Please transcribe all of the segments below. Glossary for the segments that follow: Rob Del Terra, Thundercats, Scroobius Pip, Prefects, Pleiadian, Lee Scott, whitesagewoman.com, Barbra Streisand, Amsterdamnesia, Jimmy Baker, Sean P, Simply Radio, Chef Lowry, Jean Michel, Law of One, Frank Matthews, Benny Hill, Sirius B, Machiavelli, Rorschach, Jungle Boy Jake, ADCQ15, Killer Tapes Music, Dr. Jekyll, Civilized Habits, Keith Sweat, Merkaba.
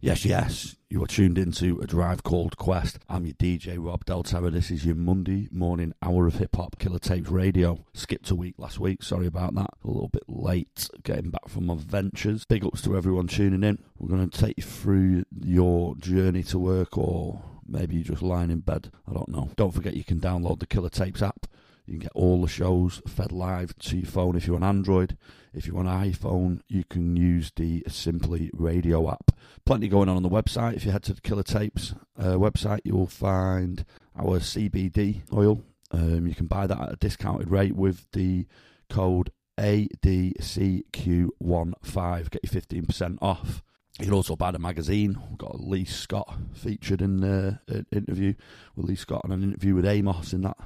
Yes, yes, you are tuned into A Drive Called Quest. I'm your DJ, Rob Del Terra. This is your Monday morning hour of hip-hop, Killer Tapes Radio. Skipped a week last week, sorry about that. A little bit late getting back from my ventures. Big ups to everyone tuning in. We're going to take you through your journey to work, or maybe you're just lying in bed. I don't know. Don't forget you can download the Killer Tapes app. You can get all the shows fed live to your phone if you're on Android. If you're on iPhone, you can use the Simply Radio app. Plenty going on the website. If you head to the Killer Tapes website, you'll find our CBD oil. You can buy that at a discounted rate with the code ADCQ15. Get your 15% off. You can also buy the magazine. We've got Lee Scott featured in an interview with Lee Scott and an interview with Amos in that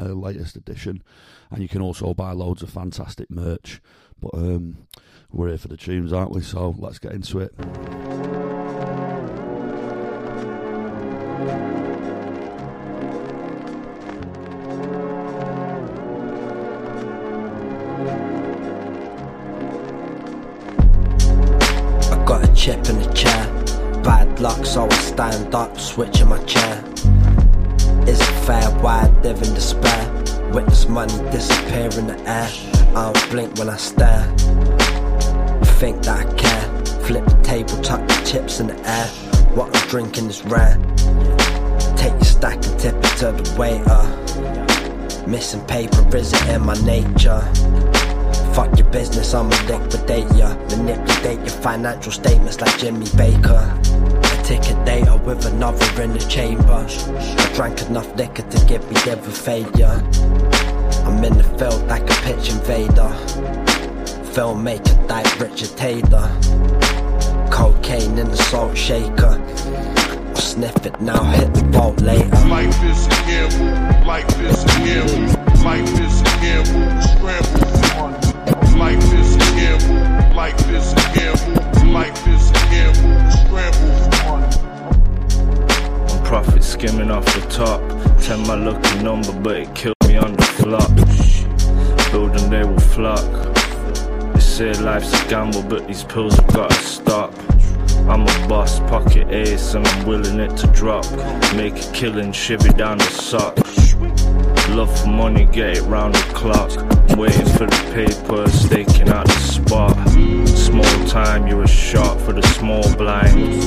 latest edition. And you can also buy loads of fantastic merch. But we're here for the tunes, aren't we? So let's get into it. Chip in the chair, bad luck, so I stand up, switching my chair. Is it fair? Why I live in despair? Witness money disappear in the air. I don't blink when I stare. Think that I care. Flip the table, tuck the chips in the air. What I'm drinking is rare. Take your stack and tip it to the waiter. Missing paper, is it in my nature? Fuck your business, I'm a liquidator. Manipulate your financial statements like Jimmy Baker. A ticket later with another in the chamber. I drank enough liquor to give me liver failure. I'm in the field like a pitch invader. Filmmaker like Richard Taylor. Cocaine in the salt shaker. I'll sniff it now, hit the vault later. Life is a gamble, life is a gamble. Life is a gamble, scramble for money. Life is a gamble, life is a gamble, life is a gamble, scramble for money. I'm profit skimming off the top, 10 my lucky number but it killed me on the flop. Building they will flock, they say life's a gamble but these pills have gotta stop. I'm a boss, pocket ace and I'm willing it to drop, make a killing, shiver down the sock. Love for money, get it round the clock. I'm waiting for the paper, staking out the spot. Small time, you're a shot for the small blind.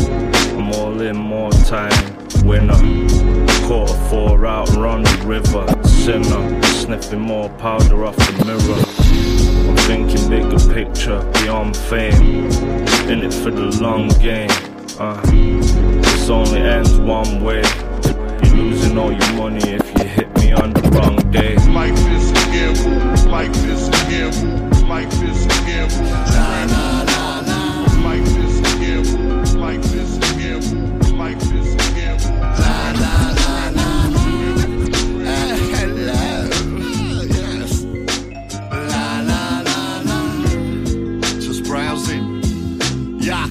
I'm all in, more time, winner. Quarter four out, round the river. Sinner, sniffing more powder off the mirror. I'm thinking bigger picture, beyond fame. In it for the long game. This only ends one way. You're losing all your money if you hit me on the wrong day. Life is a gamble, life is a gamble, life is a gamble. Life is a gamble, life is a gamble, life is a gamble. Hello, yes. Just browsing, yeah.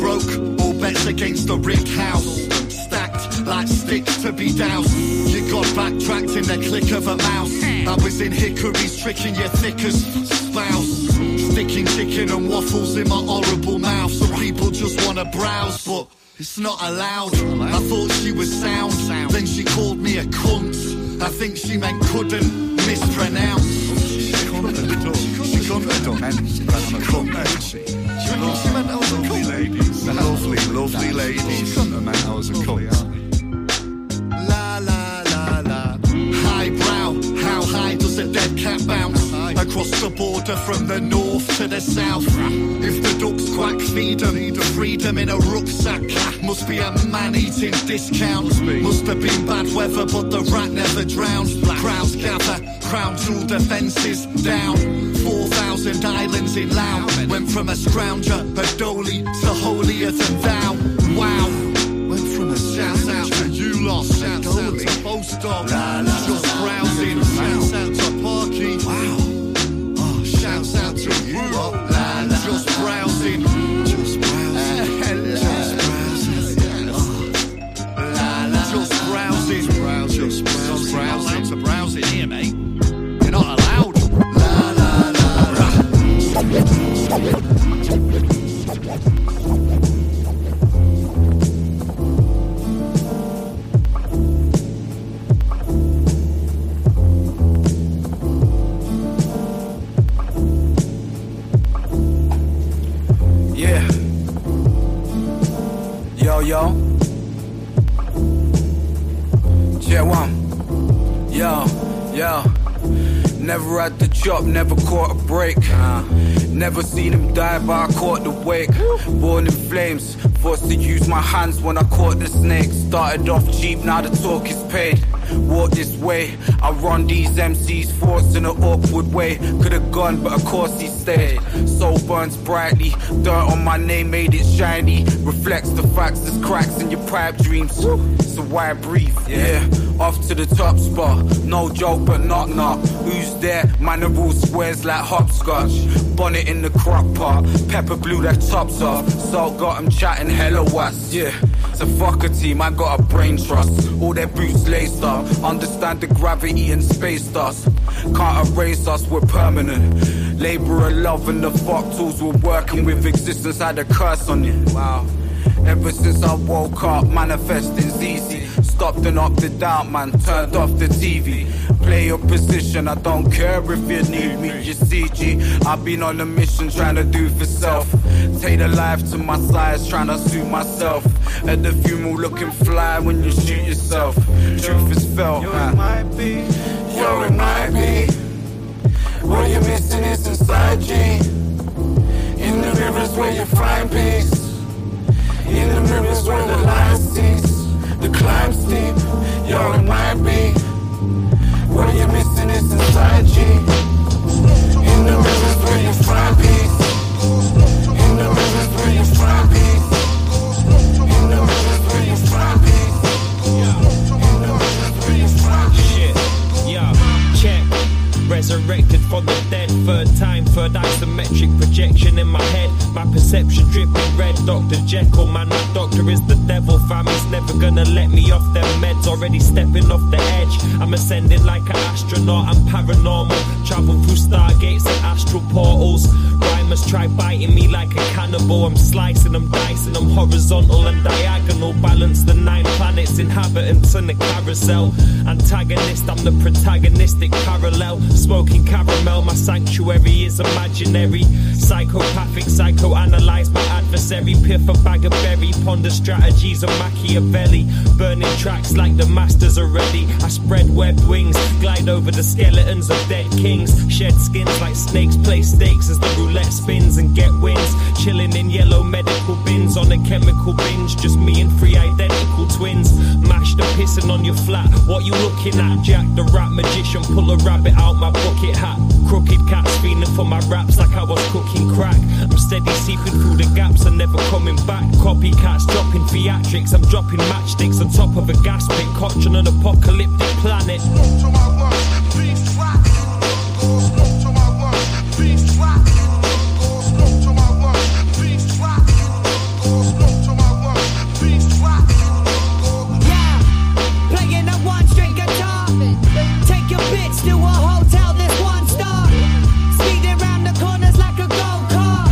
Broke, all bets against the brick house. Stacked like sticks to be doused. You got backtracked in the click of a mouse. I was in hickories tricking your thick as spouse. Sticking chicken and waffles in my horrible mouth. Some people just wanna browse, but it's not allowed. I thought she was sound, then she called me a cunt. I think she meant couldn't mispronounce. Lovely ladies. La la la la. High brow, how high does a dead cat bounce? Across the border from the north to the south. If the ducks quack, feed them. Freedom in a rucksack. Must be a man-eating discount. Must have been bad weather, but the rat never drowns. Crowds gather. Crown jewel defences down. 4,000 islands in Laos. Went from a scrounger, a dolly, to holier than thou. Wow. Went from a shout out to you lot. Shout out to Bostock. Just browsing. Shout out to Parky. Wow. Oh, shout out to you lot. Just browsing. Just browsing. Just browsing. Just browsing. Just browsing. Just browsing here, mate. Not allowed. La la la la. Never at the job, never caught a break. Never seen him die, but I caught the wake. Born in flames, forced to use my hands when I caught the snake. Started off cheap, now the talk is paid. Walk this way, I run these MCs' thoughts in an awkward way. Could've gone, but of course he stayed. Soul burns brightly, dirt on my name made it shiny. Reflects the facts, there's cracks in your pipe dreams. So why breathe? Yeah, off to the top spot. No joke, but knock knock. Who's there? Man, the rule squares like hopscotch. Bonnet in the crock pot, pepper blew their tops off. Salt got him chatting hella was. Yeah, it's a fucker team, I got a brain trust. All their boots laced up. Understand the gravity and space dust. Can't erase us, we're permanent. Labour of love and the fuck tools we're working with. Existence had a curse on it. Wow. Ever since I woke up, manifesting's easy. Stopped and opted out, man, turned off the TV. Play your position, I don't care if you need me. You see, G, I've been on a mission trying to do for self. Take the life to my size, trying to suit myself. At the funeral looking fly when you shoot yourself. Truth is felt, man. Yo, it might be. What you're missing is inside, G. In the rivers where you find peace. In the rivers where the line sees, the climb steep, yo, it might be. What you're missing is inside G. In the rivers where you find peace. In the rivers where you find peace. In the rivers where you find peace. In the rivers where you find peace. Shit, yeah, check. Resurrected from the dead, third time, third isometric projection in my head. My perception dripping red, Dr. Jekyll, man, my doctor is the devil, fam, he's never gonna let me off them meds, already stepping off the edge. I'm ascending like an astronaut, I'm paranormal, travel through stargates and astral portals. Rhymers try biting me like a cannibal, I'm slicing, I'm dicing, I'm horizontal and diagonal, balance the nine planets, inhabitants and the carousel. Antagonist, I'm the protagonistic parallel. Smoking caramel, my sanctuary is imaginary. Psychopathic, psychoanalyze my adversary. Piff a bag of berry, ponder strategies of Machiavelli. Burning tracks like the masters are ready. I spread webbed wings, glide over the skeletons of dead kings. Shed skins like snakes, play stakes as the roulette spins and get wins. Chilling in yellow medical bins on a chemical binge. Just me and three identical twins. Mash the pissing on your flat. What you looking at? Jack the rat magician, pull a rabbit out my bucket hat. Crooked cats feeling for my raps like I was cooking crack. I'm steady seeping through the gaps and never coming back. Copycats dropping theatrics, I'm dropping matchsticks on top of a gas pit, coaching an apocalyptic planet. Smoke to my lungs, beats rock. Smoke to my lungs, beats rock. Smoke to my lungs, beats rock. Smoke to my lungs, beats rock. Yeah, playing that one string guitar. Take your bitch to a hotel that's one star. Speeding round the corners like a gold car.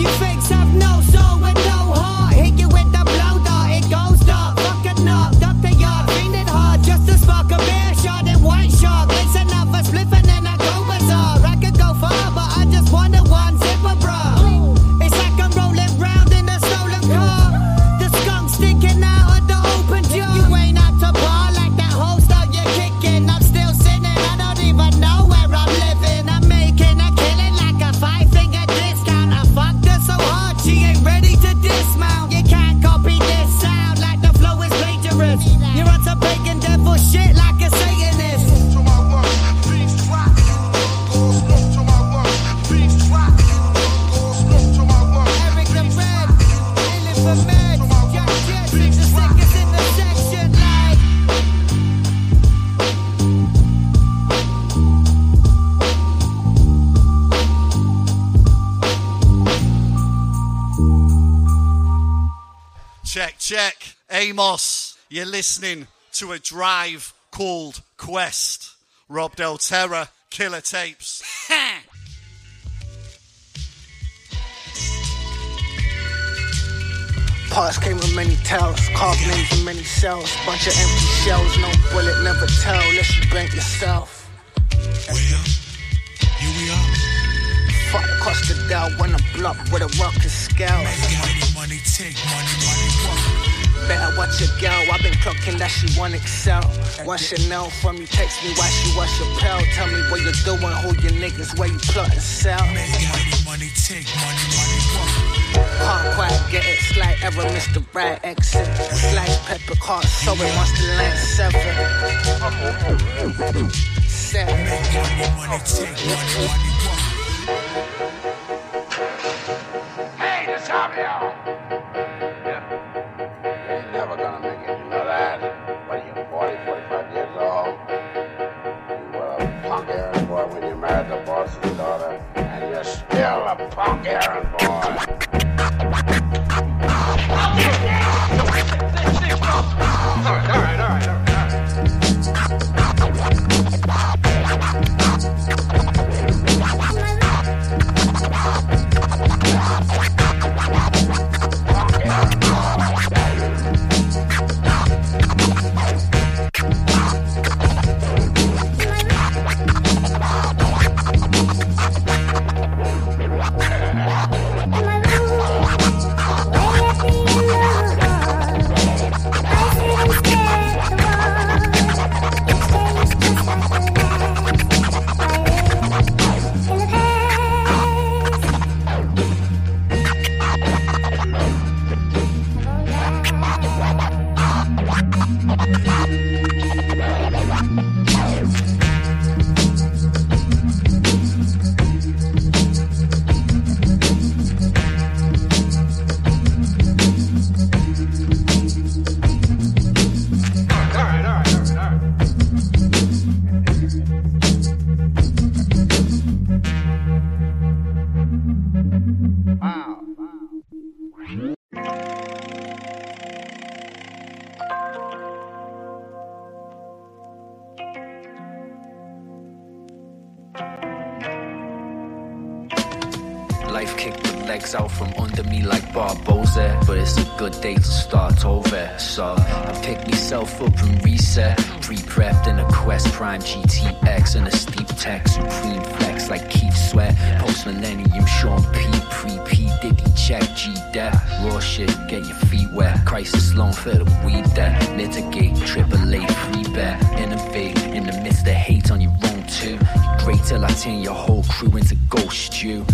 You fakes have no soul and no heart. Hit you with the blow dart, it goes dark. Fucking knocked up the yard, feeling hard. Just to spark a bear shot and white shark. It's another spliff and then I go bizarre. I could go far, but I just wanted one zipper bra. It's like I'm rolling round in a stolen car. The skunk sticking out of the open jar. If you ain't up to par like that whole stuff you're kicking. I'm still sinning, I don't even know where I'm living. I'm making a killing like a 5-finger discount. I fucked her so hard, she ain't ready to dismount. You can't copy this sound like the flow is plagiarist. You're on some pagan devil shit like a Satanist. Eric the Red, Illy for Meds. Your kids with the sickest in the section like. Check, check. Amos, you're listening to A Drive Called Quest. Rob Del Terra, Killer Tapes. Parts came with many tells, carved names in many cells. Bunch of empty shells, no bullet, never tell, unless you bank yourself. Well, here we are. Fuck, cost the Dow, when a block with a ruckus scale. Make out the money, take money, money, fuck. Better watch your gal, I've been clocking that she won't excel. Want Chanel from you, text me why she wash your pal. Tell me what you're doing, hold your niggas, where you plot and sell. Make out the money, take money, money, fuck. Can't quite get it, slight error, missed the right exit. Slight pepper, can't sew it, once the line severed. Seven. Hey, this hobby, y'all. Yeah. You ain't never gonna make it, you know that. When you're 40, 45 years old, you were a punk errand boy when you married the boss's daughter, and you're still a punk errand boy. GTX and a steep tech, supreme flex like Keith Sweat, post millennium, Sean P, pre-P, Diddy check, G-Dep, raw shit, get your feet wet, crisis loan for the weed that, mitigate, triple A, free bet, innovate, in the midst of hate on your own too, you're great till I turn your whole crew into ghost stew,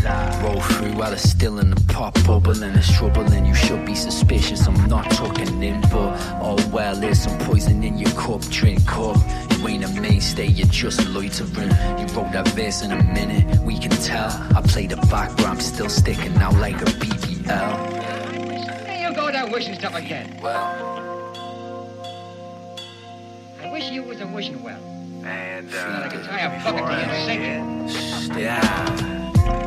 roll through while it's still in the pop bubble and it's troubling, you should be suspicious, I'm not talking in, but oh well, there's some poison in your cup, drink up. You ain't a mainstay, you're just loitering. You wrote that verse in a minute, we can tell. I play the back, but I'm still sticking out like a BBL. There you go, that wishing stuff again. Well, I wish you wasn't wishing well. And I can tie a bucket to you singing. Yeah,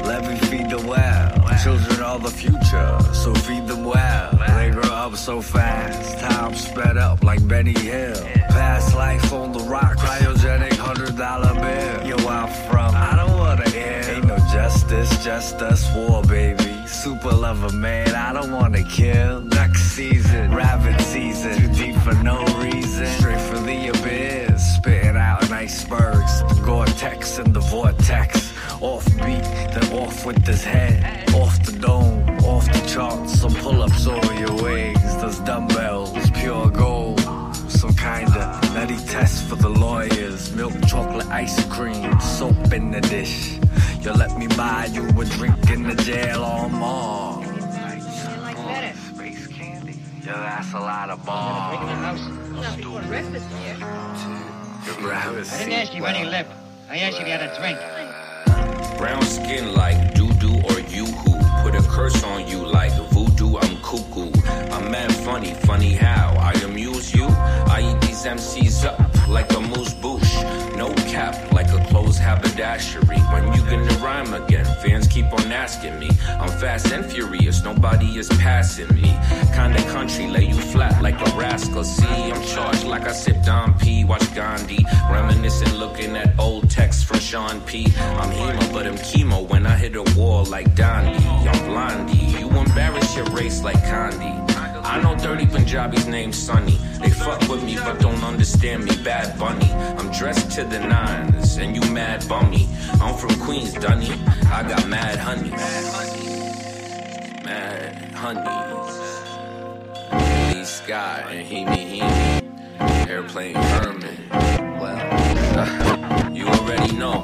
let me feed the well. Children are the future, so feed them well. They grow up so fast, time sped up like Benny Hill. Past life on the rocks, cryogenic $100 bill. Yo, I'm from, I don't wanna hear. Ain't no justice, just us war, baby. Super lover, man, I don't wanna kill. Duck season, rabbit season, too deep for no reason. Straight for the abyss, spitting out nice icebergs. The Gore-Tex and the vortex. Off beat, then off with his head. Off the dome, off the charts. Some pull-ups over your waist. Those dumbbells, pure gold. Some kinda nutty test for the lawyers. Milk, chocolate, ice cream, soap in the dish. You let me buy you a drink in the jail all mall. Space candy. Yo, that's a lot of balls. I didn't ask you any liver. I asked you if you had a drink. Brown skin like doo-doo or yoo-hoo. Put a curse on you like voodoo, I'm cuckoo. I'm mad funny, funny how I amuse you. I eat these MCs up like a moose-boosh. No cap, like a closed haberdashery. When you gonna rhyme again? Fans keep on asking me. I'm fast and furious, nobody is passing me. Kinda country, lay you flat like a rascal. See, I'm charged like I sip Don P, watch Gandhi. Reminiscent looking at old texts from Sean P. I'm Hema, but I'm chemo when I hit a wall like Donnie. I'm Blondie, you embarrass your race like Condi. I know 30 Punjabis named Sunny. They fuck with me but don't understand me. Bad Bunny, I'm dressed to the nines and you mad bummy. I'm from Queens, Dunny. I got mad honey. Mad honey. Lee Scott and Heems. Airplane Herman. Well, you already know.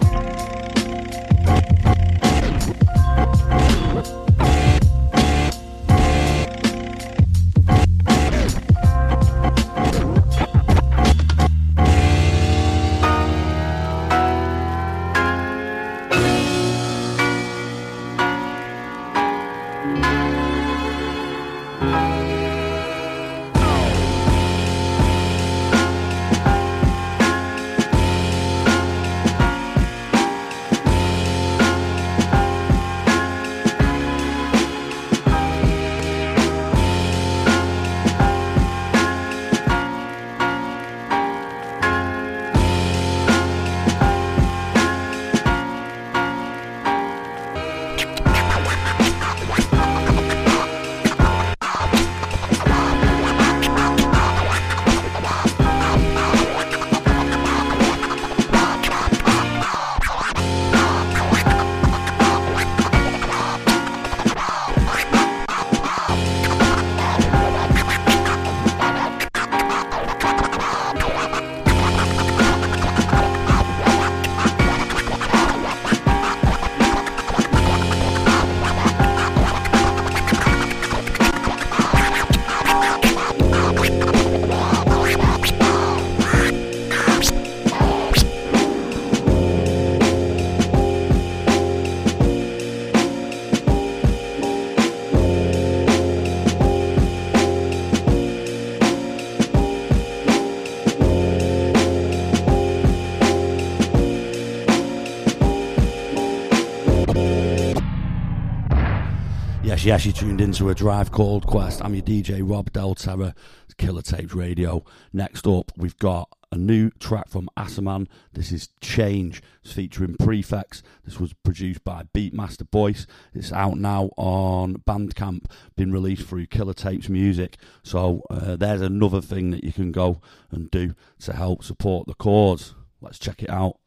Yes, you tuned into A Drive Called Quest. I'm your DJ, Rob Del Terra, Killer Tapes Radio. Next up, we've got a new track from Assa. This is Change. It's featuring Prefects. This was produced by Beatmaster Boyce. It's out now on Bandcamp. Been released through Killer Tapes Music. So there's another thing that you can go and do to help support the cause. Let's check it out.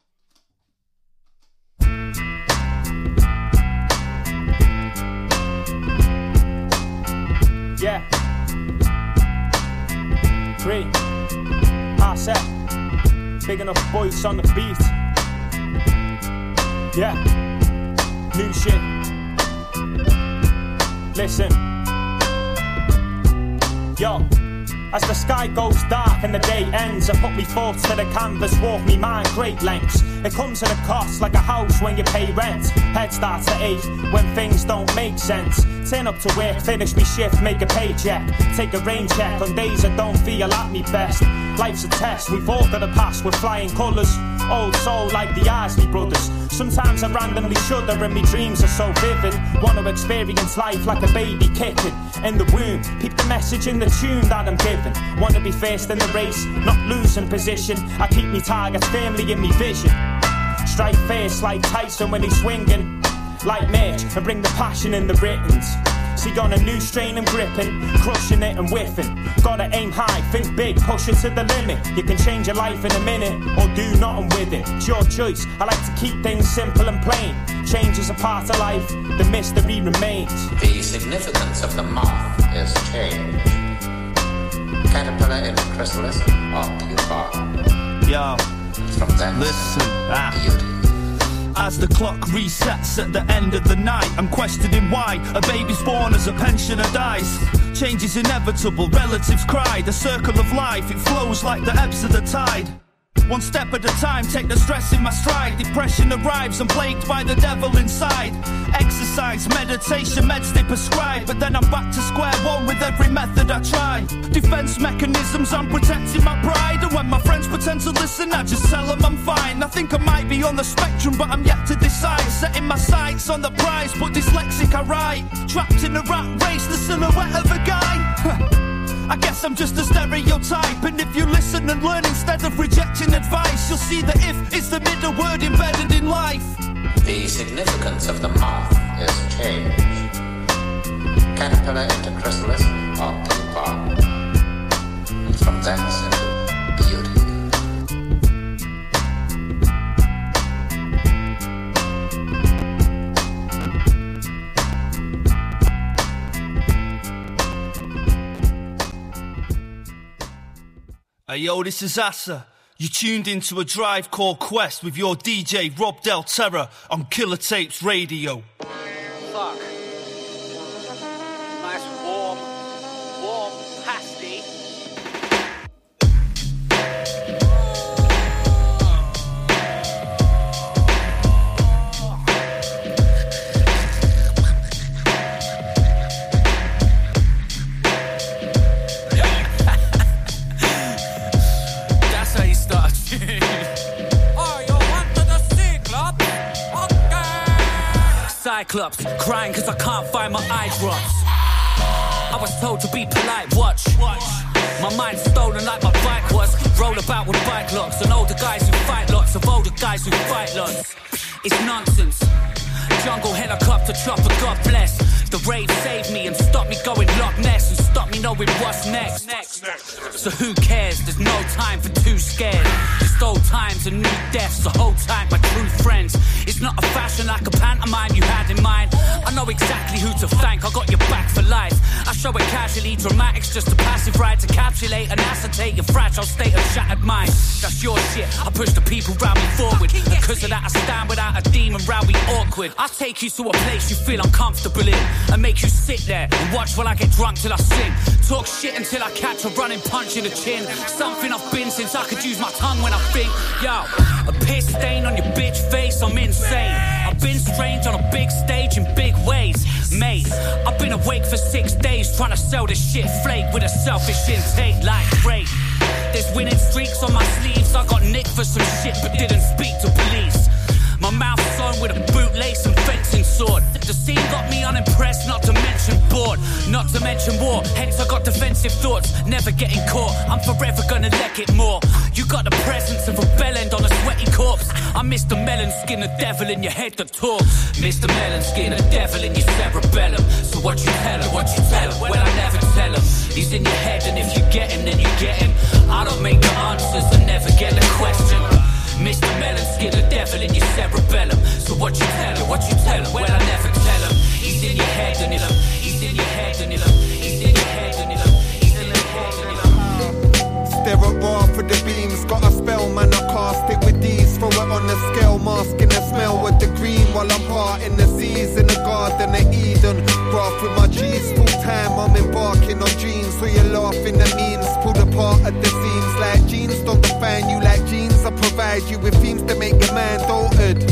Yeah. 3. Assa. Big enough voice on the beat. Yeah. New shit. Listen. Yo. As the sky goes dark and the day ends, I put me thoughts to the canvas, walk me mind great lengths. It comes at a cost, like a house when you pay rent. Head starts to ache when things don't make sense. Turn up to work, finish me shift, make a paycheck. Take a rain check on days I don't feel at me best. Life's a test, we've all got a pass with flying colours. Old soul like the Isley Brothers. Sometimes I randomly shudder and my dreams are so vivid. Want to experience life like a baby kicking in the womb. Keep the message in the tune that I'm giving. Want to be first in the race, not losing position. I keep me targets firmly in me vision. Strike first like Tyson when he's swinging. Like Mitch and bring the passion in the writtens. See on a new strain and gripping, crushing it and whiffing. Gotta aim high, think big, push it to the limit. You can change your life in a minute, or do nothing with it. It's your choice, I like to keep things simple and plain. Change is a part of life, the mystery remains. The significance of the moth is change. Caterpillar in the chrysalis of the evolve. Yo, from that, listen, beauty. As the clock resets at the end of the night, I'm questioning why a baby's born as a pensioner dies. Change is inevitable, relatives cry. The circle of life, it flows like the ebbs of the tide. One step at a time, take the stress in my stride. Depression arrives, I'm plagued by the devil inside. Exercise, meditation, meds they prescribe. But then I'm back to square one with every method I try. Defense mechanisms, I'm protecting my pride. And when my friends pretend to listen, I just tell them I'm fine. I think I might be on the spectrum, but I'm yet to decide. Setting my sights on the prize, but dyslexic I write. Trapped in a rat race, the silhouette of a guy. I guess I'm just a stereotype. And if you listen and learn instead of rejecting advice, you'll see that if is the middle word embedded in life. The significance of the moth is change. Caterpillar into chrysalis of the bark. Yo, this is Assa. You tuned into A Drive Called Quest with your DJ Rob Del Terra on Killer Tapes Radio. Fuck. Nice warm pasty. Clubs, crying cause I can't find my eye drops. I was told to be polite, watch. My mind's stolen like my bike was. Roll about with bike locks and older guys who fight lots of older guys who fight lots. It's nonsense. Jungle helicopter chopper, God bless. The rave saved me and stopped me going Loch Ness and stopped me knowing what's next. So who cares? There's no time for too scared. Just old times and new deaths. So hold tight, my true friends. It's not a fashion like a pantomime you had in mind. I know exactly who to thank. I got your back for life. I show it casually, dramatics just a passive ride to capsulate and acetate your fragile state of shattered mind. That's your shit. I push the people round me forward. Because of that, I stand without a demon round me awkward. I take you to a place you feel uncomfortable in and make you sit there and watch while I get drunk till I sing. Talk shit until I catch a running punch in the chin. Something I've been since I could use my tongue when I think. Yo, a piss stain on your bitch face, I'm insane. I've been strange on a big stage in big ways. Mate, I've been awake for 6 days trying to sell this shit flake with a selfish intake like rape. There's winning streaks on my sleeves. I got nicked for some shit but didn't speak to police. My mouth sewn with a bootlace and fencing sword. The scene got me unimpressed, not to mention bored. Not to mention war, hence I got defensive thoughts. Never getting caught, I'm forever gonna lack it more. You got the presence of a bellend on a sweaty corpse. I'm Mr. Melon Skin, the devil in your head that talks. Mr. Melon Skin, the devil in your cerebellum. So what you tell him, well I never tell him. He's in your head and if you get him, then you get him. I don't make the answers, I never get the question. Mr. Melon Skin, the devil in your cerebellum. So what you tell him, well I never tell him. He's in your head and he'll, he's in your head and he'll, he's in your head and he'll, he's in your head and he'll. Stare at bar for the beams, got a spell, man, I cast it with these. Throw it on the scale, masking the smell with the green while I'm parting the seas in the garden of Eden. Graph with my G's, full time, I'm embarking on dreams. So you're laughing at memes, pulled apart at the seams like jeans, don't define you like jeans. I provide you with themes to make your mind altered.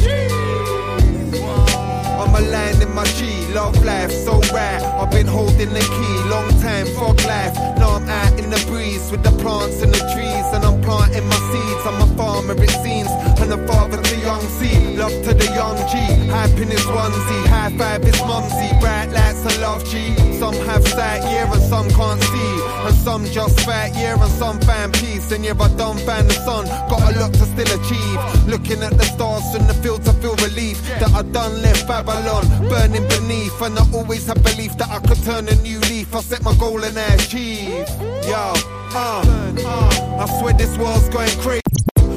I'm a line in my G, love life, so right. I've been holding the key, long time, fuck life. Now I'm out in the breeze with the plants and the trees, and I'm planting my seeds. I'm a farmer, it seems, and a father to young C. Love to the young G, hyping his onesie, high five his mumsy. Bright lights, I love G. Some have sight, yeah, and some can't see. And some just fight, yeah, and some find peace. And yeah, I don't find the sun, got a lot to still achieve. Looking at the stars from the fields, I feel relief that I done left Babylon, burning beneath. And I always have belief that I could turn a new leaf. I set my goal and I achieve. Yo, I swear this world's going crazy.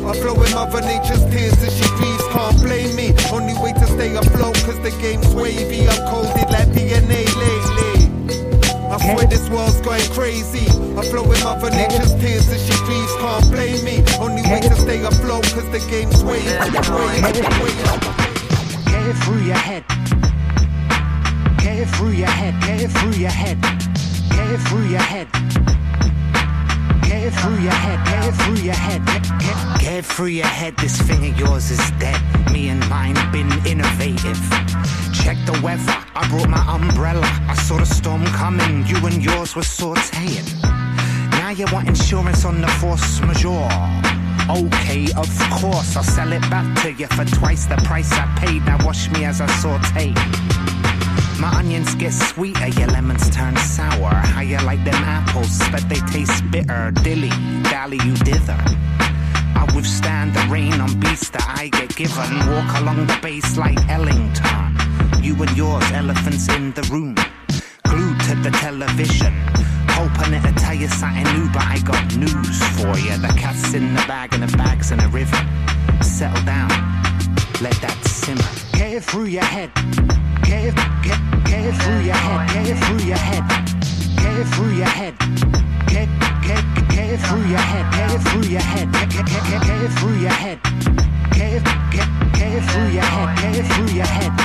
I flow with Mother Nature's tears as she feeds. Can't blame me, only way to stay afloat, cause the game's wavy, I'm coded like DNA lately. I swear this world's going crazy. I flow with Mother Nature's tears as she feeds. Can't blame me, only way to stay afloat, cause the game's wavy. Get it through your head. Get it through your head. Get it through your head. Get it through your head. Get it through your head. Get it through your head. Get it through your head. This thing of yours is dead. Me and mine have been innovative. Check the weather, I brought my umbrella. I saw the storm coming, you and yours were sauteing. Now you want insurance on the force majeure. Okay, of course, I'll sell it back to you for twice the price I paid. Now wash me as I saute. My onions get sweeter, your lemons turn sour. How you like them apples, but they taste bitter. Dilly, dally you dither. I withstand the rain on beasts that I get given. Walk along the base like Ellington. You and yours, elephants in the room. Glued to the television, hoping it'll tell you something new, but I got news for you. The cat's in the bag and the bag's in the river. Settle down, let that simmer. Get it through your head. Get it through your head. Get it through your head. Get it through your head. Get it through your head. Get it through your head. Get it through your head. Get it through your head. Get it through your head. Get it through your head.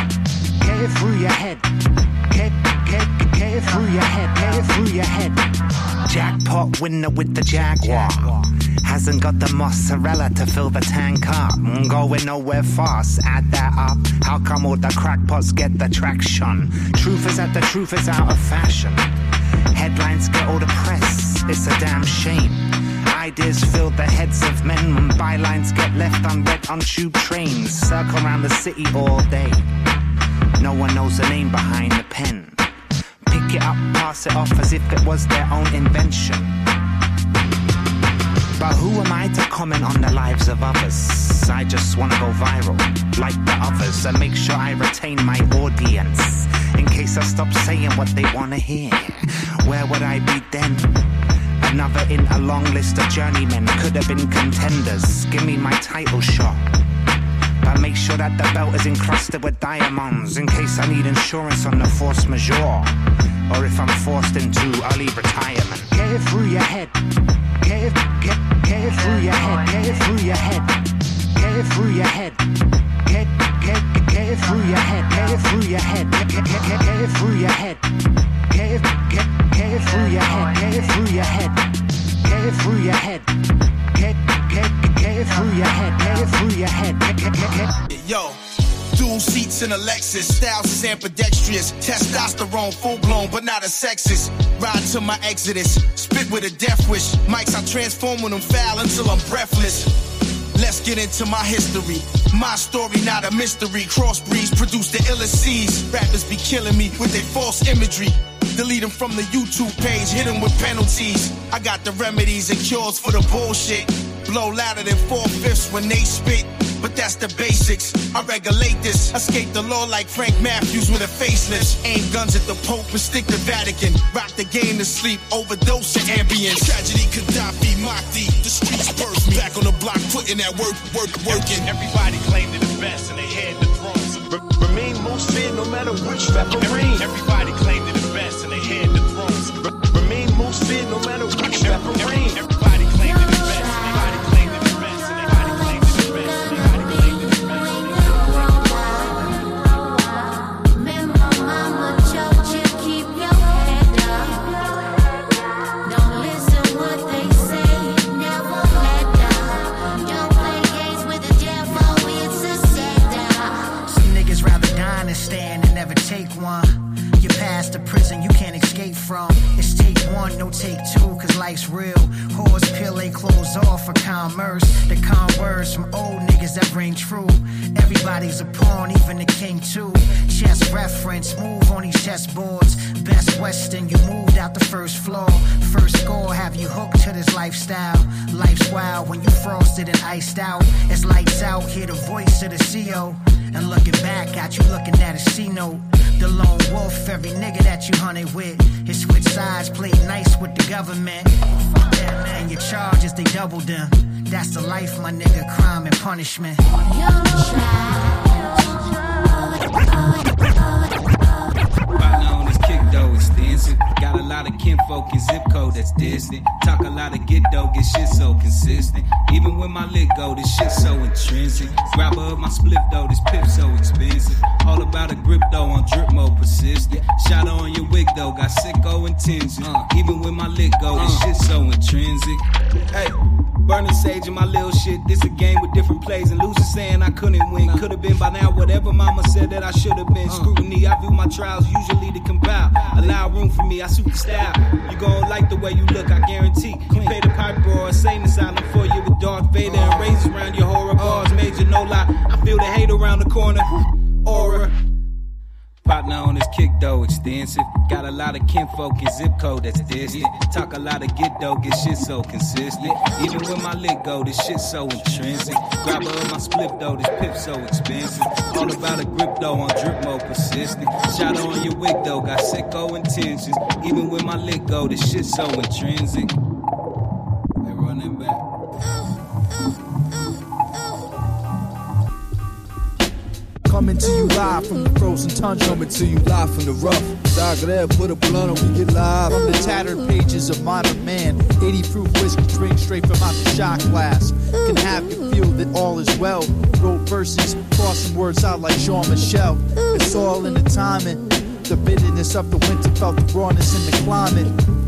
Get it through your head. Get it through your head. Jackpot winner with the Jaguar. Hasn't got the mozzarella to fill the tank up. Going nowhere fast, add that up. How come all the crackpots get the traction? Truth is that the truth is out of fashion. Headlines get all the press, it's a damn shame. Ideas fill the heads of men when bylines get left unread on tube trains. Circle around the city all day. No one knows the name behind the pen. Pick it up, pass it off as if it was their own invention. But who am I to comment on the lives of others? I just want to go viral, like the others, and make sure I retain my audience, in case I stop saying what they want to hear. Where would I be then? Another in a long list of journeymen, could have been contenders. Give me my title shot, but make sure that the belt is encrusted with diamonds, in case I need insurance on the force majeure, or if I'm forced into early retirement. Get it through your head. Get it through your head, get it through your head, get it through your head, get it through your head, get it through your head, get it through your head, get it through your head, get it through your head, get it through your head, get it through your head, get it through your head, get yo. Dual seats in a Lexus, styles is ambidextrous, testosterone full blown but not a sexist. Ride to my exodus, spit with a death wish. Mics I transform when I'm foul until I'm breathless. Let's get into my history, my story not a mystery. Crossbreeds produce the illest seeds. Rappers be killing me with their false imagery. Delete them from the YouTube page, hit them with penalties. I got the remedies and cures for the bullshit. Blow louder than 4/5 when they spit. But that's the basics, I regulate this. Escape the law like Frank Matthews with a facelift. Aim guns at the Pope and stick the Vatican. Rock the game to sleep, overdose and ambience. Tragedy, Gaddafi, Mahdi, the streets birthed me. Back on the block, putting that working. Everybody claimed it the best and they had the thrones. Remain most feared no matter which referee. Everybody claimed it the best and they had the thrones. Remain most feared no matter which referee. Everybody claimed it the best. Everybody claimed it the best. Everybody claimed it the best. From. It's take one, no take two, cause life's real. Whores pill, they close off for commerce. The con words from old niggas that ring true. Everybody's a pawn, even the king too. Chess reference, move on these chessboards. Best Western, you moved out the first floor. First score, have you hooked to this lifestyle. Life's wild when you frosted and iced out. It's lights out, hear the voice of the CEO. And looking back, got you looking at a C-note. The lone wolf, every nigga that you hunted with. His switch sides, played nice with the government. Fuck that man, and your charges, they doubled them. That's the life, my nigga, crime and punishment. Right now on this kick though, extensive. Got a lot of kinfolk in zip code that's distant. Talk a lot of get though, get shit so consistent. Even when my lit go, this shit so intrinsic. Grabber of my split though, this pip so expensive. All about a grip though, on drip mode persistent. Shot on your wig though, got sicko intentions. Even when my lit go, this shit so intrinsic. Hey, burning sage in my little shit. This a game with different plays and losers saying I couldn't win. Could've been by now whatever mama said that I should've been. Scrutiny, I view my trials usually to compile. Allow room for me, I suit the style. You gon' like the way you look, I guarantee. You pay the piper or same asylum for you with Darth Vader and razors around your horror bars. Major no lie, I feel the hate around the corner. Aura. partner on his kick though, extensive. Got a lot of kinfolk in zip code that's distant. Talk a lot of get though, get shit so consistent. Even with my lick go, this shit so intrinsic. Grabber of my split though, this pip so expensive. All about a grip though, on drip mode persistent. Shot on your wig though, got sicko intentions. Even with my lick go, this shit so intrinsic. They running back. Coming to you live from the frozen tundra. Coming to you live from the rough. Dog there, put a blunt on, we get live. From the tattered pages of modern man. 80 proof whiskey drink straight from out the shot glass. Can have you feel that all is well. Wrote verses, crossing words out like Jean Michel. It's all in the timing. The bitterness of the winter felt the rawness in the climate.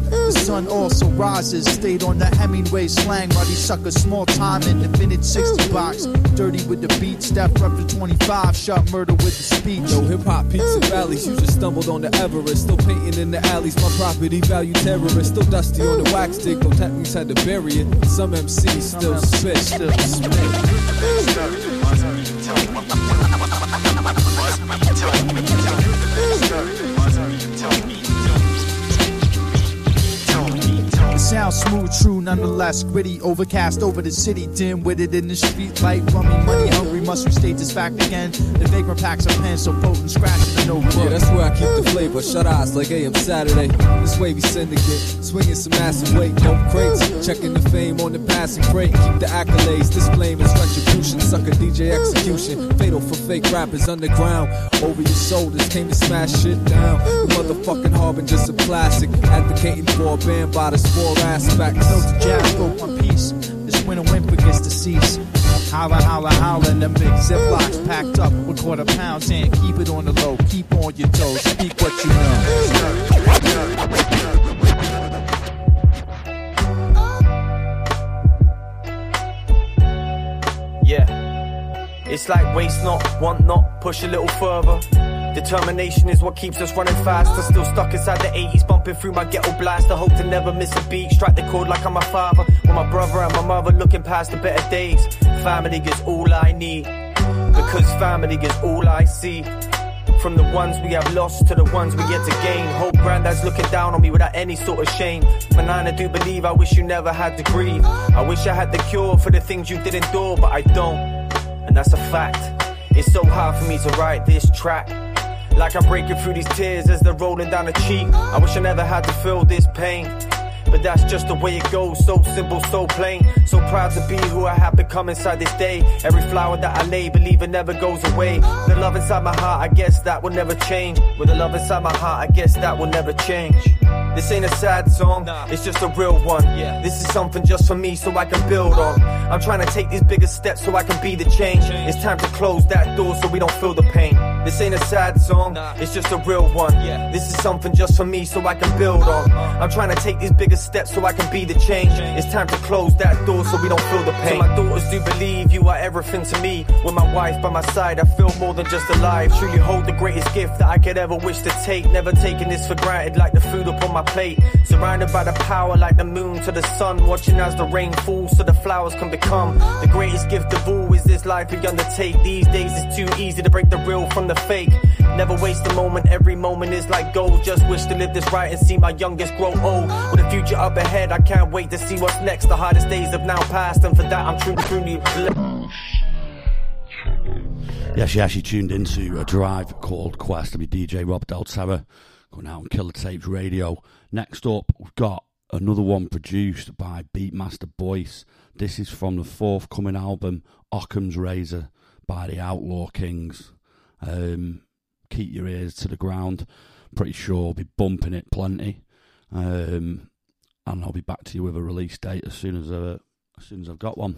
The sun also rises, stayed on the Hemingway slang while he suckers small time in the vintage 60 box. Dirty with the beat, stepped up to 25, shot murder with the speech. No hip-hop peaks and valleys, you just stumbled on the Everest. Still painting in the alleys, my property value terrorist. Still dusty on the wax stick, no techniques had to bury it. Some MCs still spit, still spit. Sounds smooth, true, nonetheless gritty. Overcast over the city, dim with it in the street light. Rummy, money, hungry, must restate this fact again. The vagrant packs are pens, so potent, scratching the notebook. Yeah, that's where I keep the flavor. Shut eyes like AM Saturday. This wavy syndicate, swinging some massive weight. No crates, checking the fame on the passing crate. Keep the accolades, this flame is retribution. Sucker DJ execution, fatal for fake rappers underground. Over your shoulders, came to smash shit down. The motherfucking harbingers of plastic, advocating for a ban by the sport. Aspects. No to jazz, go one piece. This winter whimper gets deceased. Holla, holla, holla, and them big Ziplocs packed up with £4 and keep it on the low. Keep on your toes, speak what you know. Yeah, it's like waste not, want not, push a little further. Determination is what keeps us running faster. Still stuck inside the 80s, bumping through my ghetto blaster. Hope to never miss a beat, strike the chord like I'm my father. With my brother and my mother looking past the better days. Family is all I need, because family is all I see. From the ones we have lost to the ones we yet to gain. Hope granddad's looking down on me without any sort of shame. Man, I do believe I wish you never had to grieve. I wish I had the cure for the things you did endure, but I don't, and that's a fact. It's so hard for me to write this track. Like I'm breaking through these tears as they're rolling down the cheek. I wish I never had to feel this pain, but that's just the way it goes. So simple, so plain. So proud to be who I have become inside this day. Every flower that I lay, believe it never goes away. The love inside my heart, I guess that will never change. With the love inside my heart, I guess that will never change. This ain't a sad song, it's just a real one. This is something just for me so I can build on. I'm trying to take these bigger steps so I can be the change. It's time to close that door so we don't feel the pain. This ain't a sad song, it's just a real one. This is something just for me so I can build on. I'm trying to take these bigger steps so I can be the change. It's time to close that door so we don't feel the pain. So my daughters do believe you are everything to me. With my wife by my side, I feel more than just alive. Truly hold the greatest gift that I could ever wish to take. Never taking this for granted like the food upon my plate. Surrounded by the power like the moon to the sun. Watching as the rain falls so the flowers can become. The greatest gift of all is this life we undertake. These days it's too easy to break the real from the fake. Never waste a moment, every moment is like gold. Just wish to live this right and see my youngest grow old. With a future up ahead, I can't wait to see what's next. The hardest days have now passed, and for that I'm truly blessed. Yes, you actually tuned into A Drive Called Quest. I'm your DJ Rob Del Terra, going out on Killer Tapes Radio. Next up, we've got another one produced by Beatmaster Boyce. This is from the forthcoming album Occam's Razor by the Outlaw Kings. Keep your ears to the ground. Pretty sure I'll be bumping it plenty, and I'll be back to you with a release date as soon as I've got one.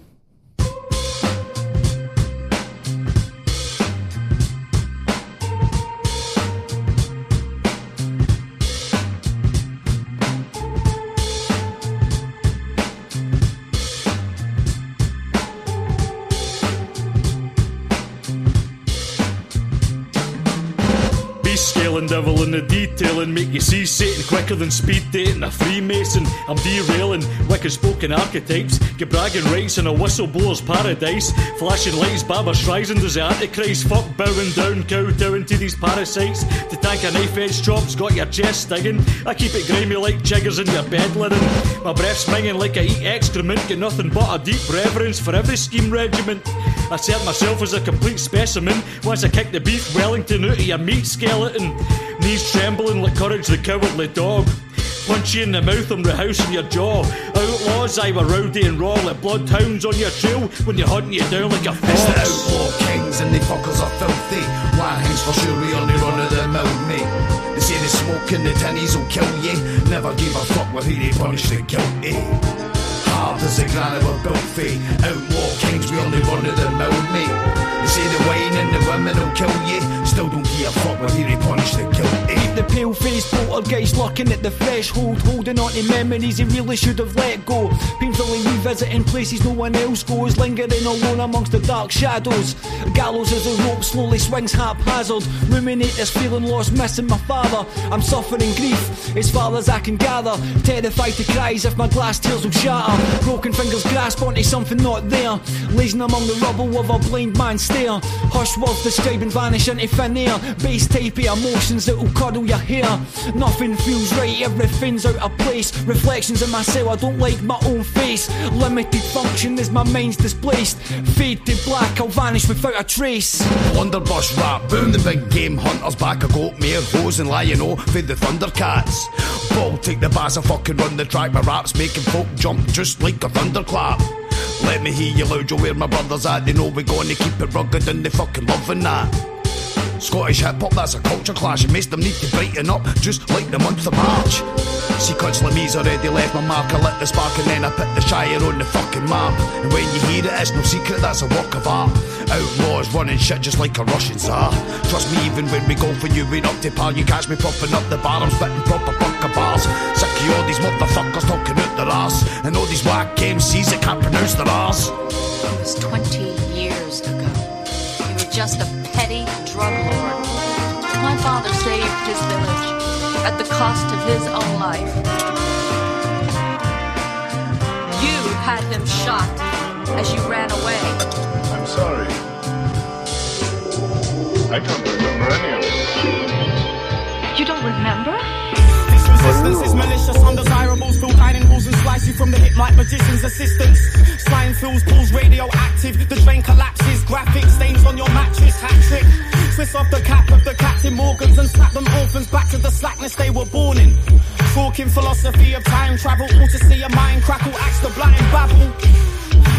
The devil in the detail and make you see Satan quicker than speed dating a Freemason. I'm derailing wicked spoken archetypes, get bragging rights in a whistleblower's paradise. Flashing lights, Barbra Streisand as the Antichrist. Fuck bowing down, kowtowing to these parasites. The tank a knife-edge chop's got your chest stinging. I keep it grimy like jiggers in your bed linen. My breath's minging like I eat excrement, get nothing but a deep reverence for every scheme regiment. I assert myself as a complete specimen once I kick the beef Wellington out of your meat skeleton. Knees trembling like Courage the Cowardly Dog. Punch you in the mouth, I'm rehousing your jaw. Outlaws, I were rowdy and raw like bloodhounds on your trail when you're hunting you down like a fox. It's the Outlaw Kings and they fuckers are filthy. Why Heems for sure we only run of them out, mate. They say the smoke in the tinnies will kill ye. Never gave a fuck with who they punish the guilty. Hard as the granite were built fee. Outlaw Kings, we only run of them out, mate. They say the wine and the women will kill ye. Still don't give a fuck with who they punish the guilty. The pale-faced poltergeist lurking at the threshold, holding on to memories he really should have let go. Painfully revisiting places no one else goes, lingering alone amongst the dark shadows. Gallows as a rope slowly swings haphazard. Ruminate this feeling lost, missing my father. I'm suffering grief, as far as I can gather. Terrified to cry as if my glass tears will shatter. Broken fingers grasp onto something not there, lazing among the rubble with a blind man stare. Harsh words describing vanish into thin air. Base type of emotions that will cuddle your hair. Nothing feels right, everything's out of place. Reflections in myself, I don't like my own face. Limited function as my mind's displaced. Fade to black, I'll vanish without a trace. Blunderbush rap, boom, the big game hunters back. A goat, mare, hose and lion-o, feed the thundercats. Ball, take the bass, I fucking run the track. My rap's making folk jump just like a thunderclap. Let me hear you loud, you'll where my brother's at. They know we're gonna keep it rugged and they fucking loving that. Scottish hip-hop, that's a culture clash. It makes them need to brighten up, just like the month of March. See, cunts like me's already left my mark. I lit the spark and then I put the Shire on the fucking map. And when you hear it, it's no secret, that's a work of art. Outlaws running shit just like a Russian czar. Trust me, even when we go for you, ain't up to par. You catch me popping up the bar, I'm spitting proper bunker bars. Sick of all these motherfuckers talking out their arse, and all these whack MCs that can't pronounce their arse. It was 20 years ago. You were just a petty drug lord. My father saved his village at the cost of his own life. You had him shot as you ran away. I'm sorry. I don't remember any of it. You don't remember? Resistance is malicious, undesirables, build iron walls and slice you from the hip like magician's assistants. Slime fills, pools radioactive, the train collapses, graphic stains on your mattress, hat trick. Swiss off the cap of the Captain Morgans and slap them orphans back to the slackness they were born in. Talking philosophy of time travel, all to see a mind crackle, axe the blind babble.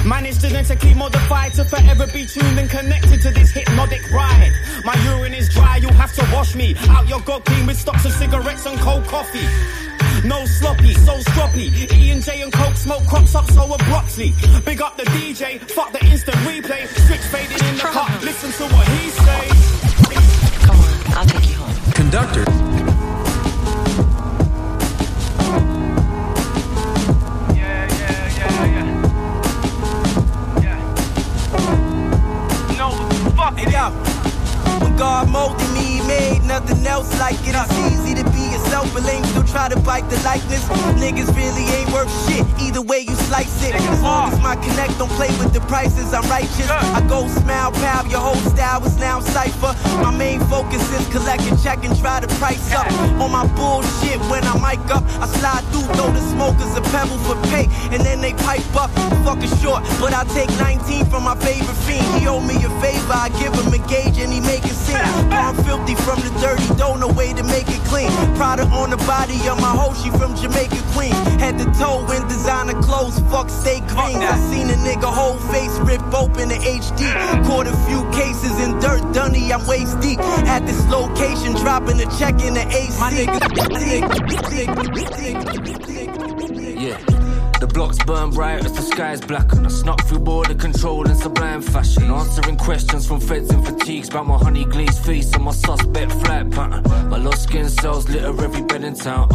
Managed genetically modified to forever be tuned and connected to this hypnotic ride. My urine is dry, you'll have to wash me out your god clean with stocks of cigarettes and cold coffee. No sloppy, so stroppy. E&J and Coke smoke crops up so abruptly. Big up the DJ, fuck the instant replay. Switch faded in the cup, listen to what he says. Come on, I'll take you home. Conductor. When God molded me, he made nothing else like it. It's easy to be yourself, but lame still try to bite the likeness. Niggas really ain't worth shit, either way you slice it. As long as my connect don't play with the prices, I'm righteous. I go smile, pal, your whole style is now cypher. My main focus is collect a check and try to price up. On my bullshit, when I mic up, I slide through, throw the smokers a pebble for pay, and then they pipe up. Fucking short, but I take 19 from my favorite fiend. He owe me a favor, I give him a gauge and he make it sing. I'm filthy from the dirty, don't know way to make it clean. Prada on the body of my hoe, she from Jamaica Queen. Head to toe in designer clothes, fuck stay green. I seen a nigga whole face ripped open in HD. Caught a few cases in dirt, dunny, I'm waist deep. At this location, dropping a check in the AC. My nigga. Yeah. The blocks burn bright as the sky is black, and I snuck through border control in sublime fashion, answering questions from feds and fatigues about my honey glazed face and my suspect flight pattern. My lost skin cells litter every bed in town.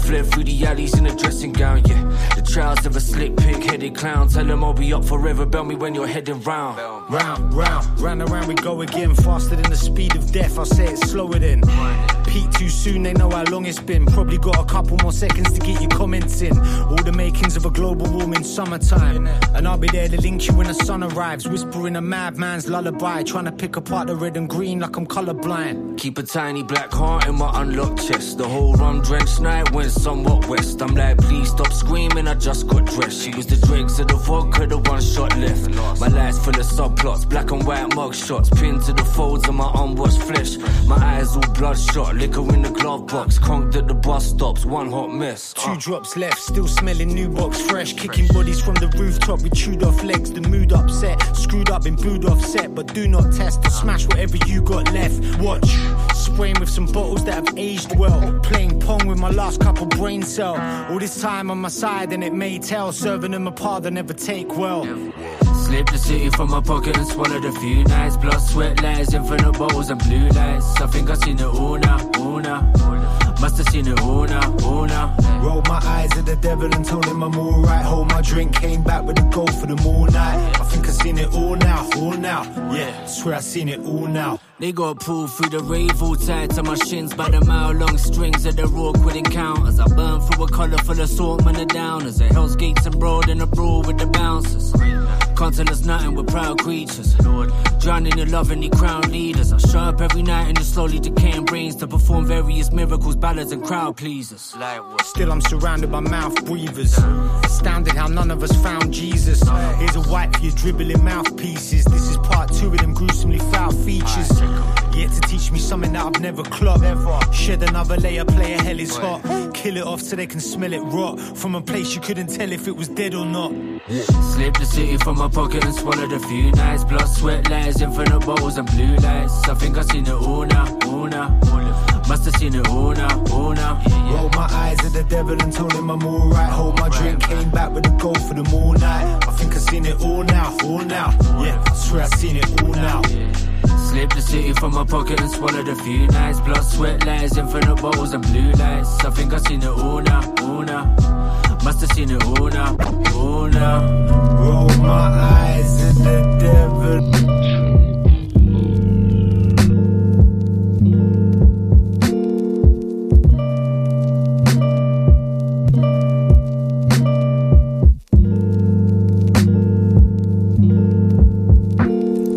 Fled through the alleys in a dressing gown, yeah. The trials of a slick pig-headed clown. Tell them I'll be up forever, bell me when you're heading round. Round, round, round and round we go again, faster than the speed of death. I'll say it, slow it in. peak too soon, they know how long it's been. Probably got a couple more seconds to get your comments in. All the makings of a global warming summertime, and I'll be there to link you when the sun arrives. Whispering a madman's lullaby, trying to pick apart the red and green like I'm colorblind. Keep a tiny black heart in my unlocked chest. The whole rum-drenched night went somewhat west. I'm like, please stop screaming, I just got dressed. She was the dregs of the vodka, the one shot left. My life's full of subplots, black and white mug shots, pinned to the folds of my unwashed flesh. My eyes all bloodshot, liquor in the glove box, conked at the bus stops, one hot mess. Two drops left, still smelling new box fresh. Kicking bodies from the rooftop with chewed off legs. The mood upset, screwed up in booed offset. But do not test or smash whatever you got left. Watch, spraying with some bottles that have aged well. Playing pong with my last couple brain cell. All this time on my side and it may tell. Serving them a part they'll never take well. Slip the city from my pocket and swallowed a few nights. Blood, sweat, lies, infinite bottles and blue lights. I think I've seen it all now, all now. Must have seen it all now, all now. Rolled my eyes at the devil and told him I'm alright. Hold my drink, came back with a goal for them all night. I think I've seen it all now, all now. Yeah, swear I've seen it all now. They got pulled through the rave all tied to my shins by the mile-long strings of the awkward encounters. I burn through a colourful assortment of downers at Hell's Gates and Broad and abroad with the bouncers. Can't tell us nothing, we're proud creatures. Drowning in love and the crown leaders. I show up every night and just slowly decaying brains to perform various miracles, ballads and crowd pleasers. Still I'm surrounded by mouth breathers. Astounded how none of us found Jesus. Here's a wipe for your dribbling mouthpieces. This is part two of them gruesomely foul features. Yet to teach me something that I've never clocked. Shed another layer, player, hell is hot. Kill it off so they can smell it rot. From a place you couldn't tell if it was dead or not. Slip the city from my pocket and swallowed a few nights. Blood, sweat, lies, infinite bottles and blue lights. I think I've seen it all now, all now. Must have seen it all now, all now. Rolled my eyes at the devil and told him I'm alright. Hold my drink, came back with a goal for them all night. I think I've seen it all now, all now. Yeah, I swear I've seen it all now. Slip the city from my pocket and swallowed a few nights. Blood, sweat, lies, infinite bottles and blue lights. I think I've seen it all now, all now. Must have seen it all now, all now. Roll my eyes at the devil.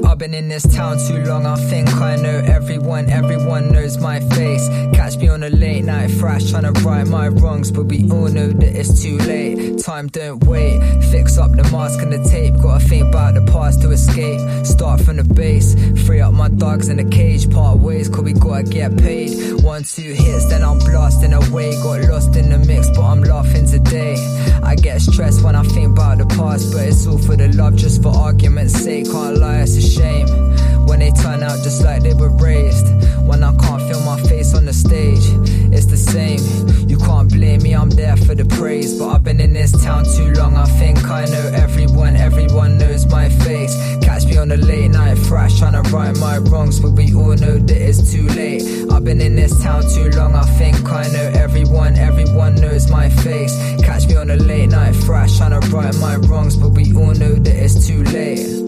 I've been in this town too long, I think I know everyone, everyone knows my face. Catch me on a late night thrash, trying to right my wrongs, but we all know that it's too late. Time don't wait, fix up the mask and the tape. Gotta think about the past to escape. Start from the base, free up my dogs in the cage. Part ways, cause we gotta get paid. 1-2 hits, then I'm blasting away. Got lost in the mix, but I'm laughing today. I get stressed when I think about the past, but it's all for the love, just for argument's sake. Can't lie, it's a shame when they turn out just like they were raised. When I can't feel my face on the stage, it's the same. You can't blame me, I'm there for the praise. But I've been in this town too long, I think I know everyone, everyone knows my face. Catch me on the late night thrash, trying to right my wrongs, but we all know that it's too late. I've been in this town too long, I think I know everyone, everyone knows my face. Catch me on the late night thrash, trying to right my wrongs, but we all know that it's too late.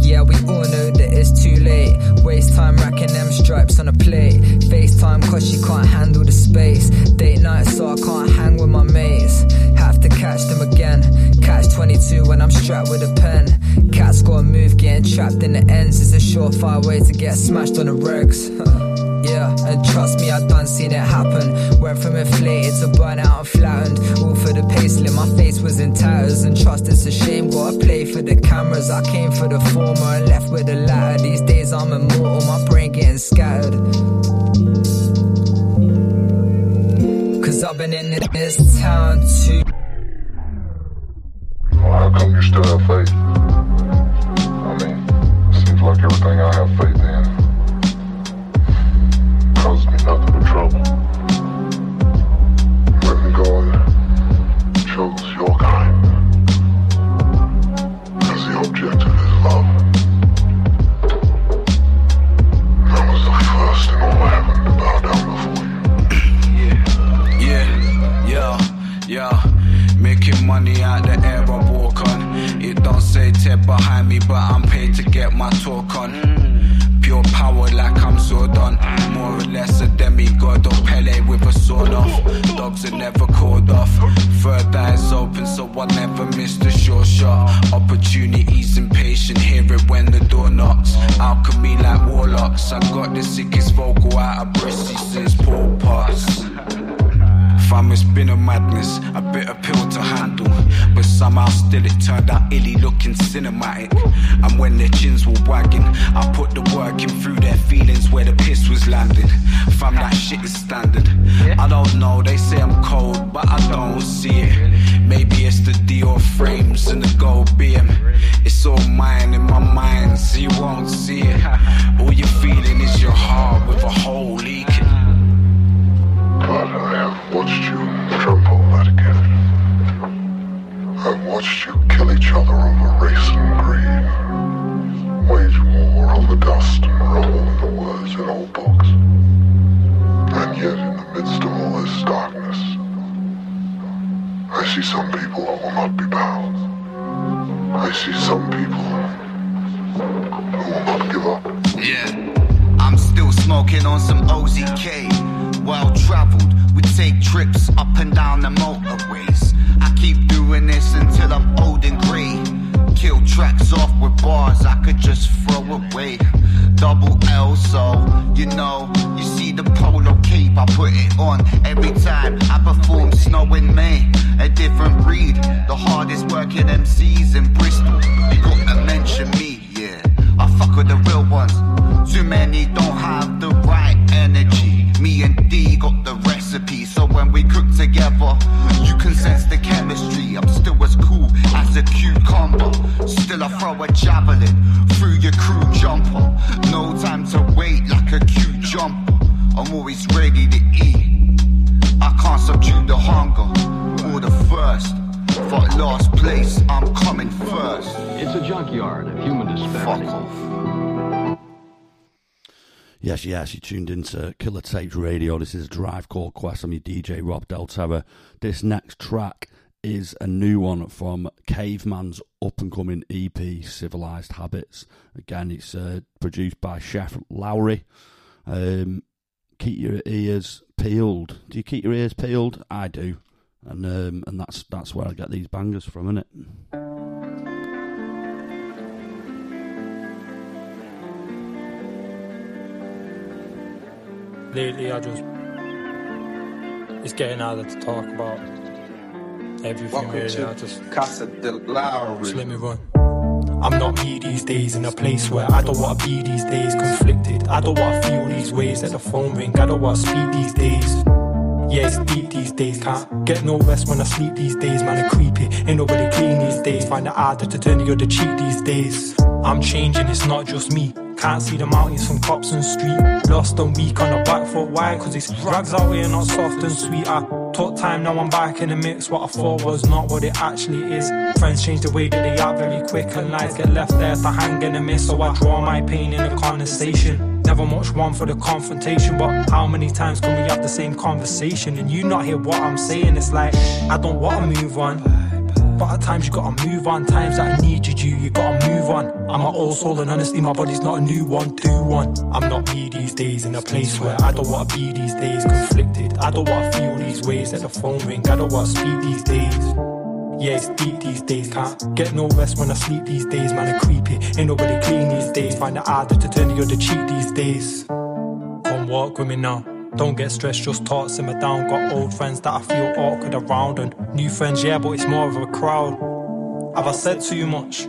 Yeah, we all know that it's too late. Waste time racking them stripes on a plate. FaceTime cause she can't handle the space. Date night so I can't hang with my mates. Have to catch them again. Catch 22 when I'm strapped with a pen. Cats gotta move, getting trapped in the ends. It's a surefire way to get smashed on the regs. Yeah, and trust me, I done seen it happen. Went from inflated to burnout and flattened. All for the pay slip, my face was in tatters. And trust it's a shame, gotta play for the cameras. I came for the former and left with the latter. These days I'm immortal, my brain getting scattered. Cause I've been in this town too. Well, how come you still have faith? I mean, it seems like everything I have faith in caused me nothing but trouble. When God chose your kind as the object of his love, I was the first in all heaven to bow down before you. Yeah, yeah, yeah, yeah. Making money out the air I walk on. It don't say Ted behind me, but I'm paid to get my talk on. Your power like I'm so done, more or less me God or Pele with a sword off. Dogs are never called off. Third eye's open, so I never missed a sure shot. Opportunity's impatient, hear it when the door knocks. Alchemy like warlocks, I got the sickest vocal out of Brissy since Paul Potts. Fam, it's been a madness, a bitter pill to handle, but somehow still it turned out illy looking cinematic. And when their chins were wagging, I put the work in through their feelings where the piss was landing. Fam, that shit is standard. I don't know, they say I'm cold, but I don't see it. Maybe it's the Dior frames and the gold BM. It's all mine in my mind, so you won't see it. All you're feeling is your heart with a hole leaking. God, I have watched you trample that gift. I've watched you kill each other over race and greed. Wage war on the dust and rubble and the words in old books. And yet, in the midst of all this darkness, I see some people who will not be bound. I see some people who will not give up. Yeah, I'm still smoking on some OZK. Well traveled, we take trips up and down the motorways. I keep doing this until I'm old and grey. Kill tracks off with bars I could just throw away. Double L, so you know, you see the polo cape, I put it on every time I perform. Snow in May, a different breed, the hardest working MCs in Bristol. You gotta mention me, yeah, I fuck with the real ones. Too many don't have the right energy. Me and D got the recipe, so when we cook together, you can sense the chemistry. I'm still as cool as a cucumber. Still I throw a javelin through your crew jumper. No time to wait like a cute jumper. I'm always ready to eat. I can't subdue the hunger or the thirst. For last place, I'm coming first. It's a junkyard of human disparity. Fuck off. Yes, yes, you tuned into Killer Tapes Radio. This is A Drive Called Quest. I'm your DJ, Rob Del Terra. This next track is a new one from Caveman's up-and-coming EP, Civilized Habits. Again, it's produced by Chef Lowry. Keep your ears peeled. Do you keep your ears peeled? I do. And that's where I get these bangers from, isn't it? Lately, I just, it's getting harder to talk about everything. Welcome really, I just, Casa del Lowry. Just let me run. I'm not me these days, in a place where I don't want to be these days, conflicted. I don't want to feel these ways, let the phone ring, I don't want to speak these days. Yeah, it's deep these days, can't get no rest when I sleep these days. Man, I'm creepy, ain't nobody clean these days. Find it harder to turn the other cheek these days. I'm changing, it's not just me. Can't see the mountains from cops and street. Lost and weak on the back foot, why? Cause it's drags out here, not soft and sweet. I took time, now I'm back in the mix. What I thought was not what it actually is. Friends change the way that they act very quick, and lies get left there to hang in the mist. So I draw my pain in a condensation. Never much one for the confrontation, but how many times can we have the same conversation and you not hear what I'm saying? It's like, I don't want to move on, but at times you gotta move on. Times that I needed you, you gotta move on. I'm an old soul and honestly my body's not a new one. Do one. I'm not me these days, in a place where I don't wanna be these days, conflicted. I don't wanna feel these ways, let the phone ring, I don't wanna speak these days. Yeah, it's deep these days, can't get no rest when I sleep these days. Man, I'm creepy, ain't nobody clean these days. Find it harder to turn the other cheek these days. Come walk with me now, don't get stressed, just talk, simmer down. Got old friends that I feel awkward around, and new friends, yeah, but it's more of a crowd. Have I said too much?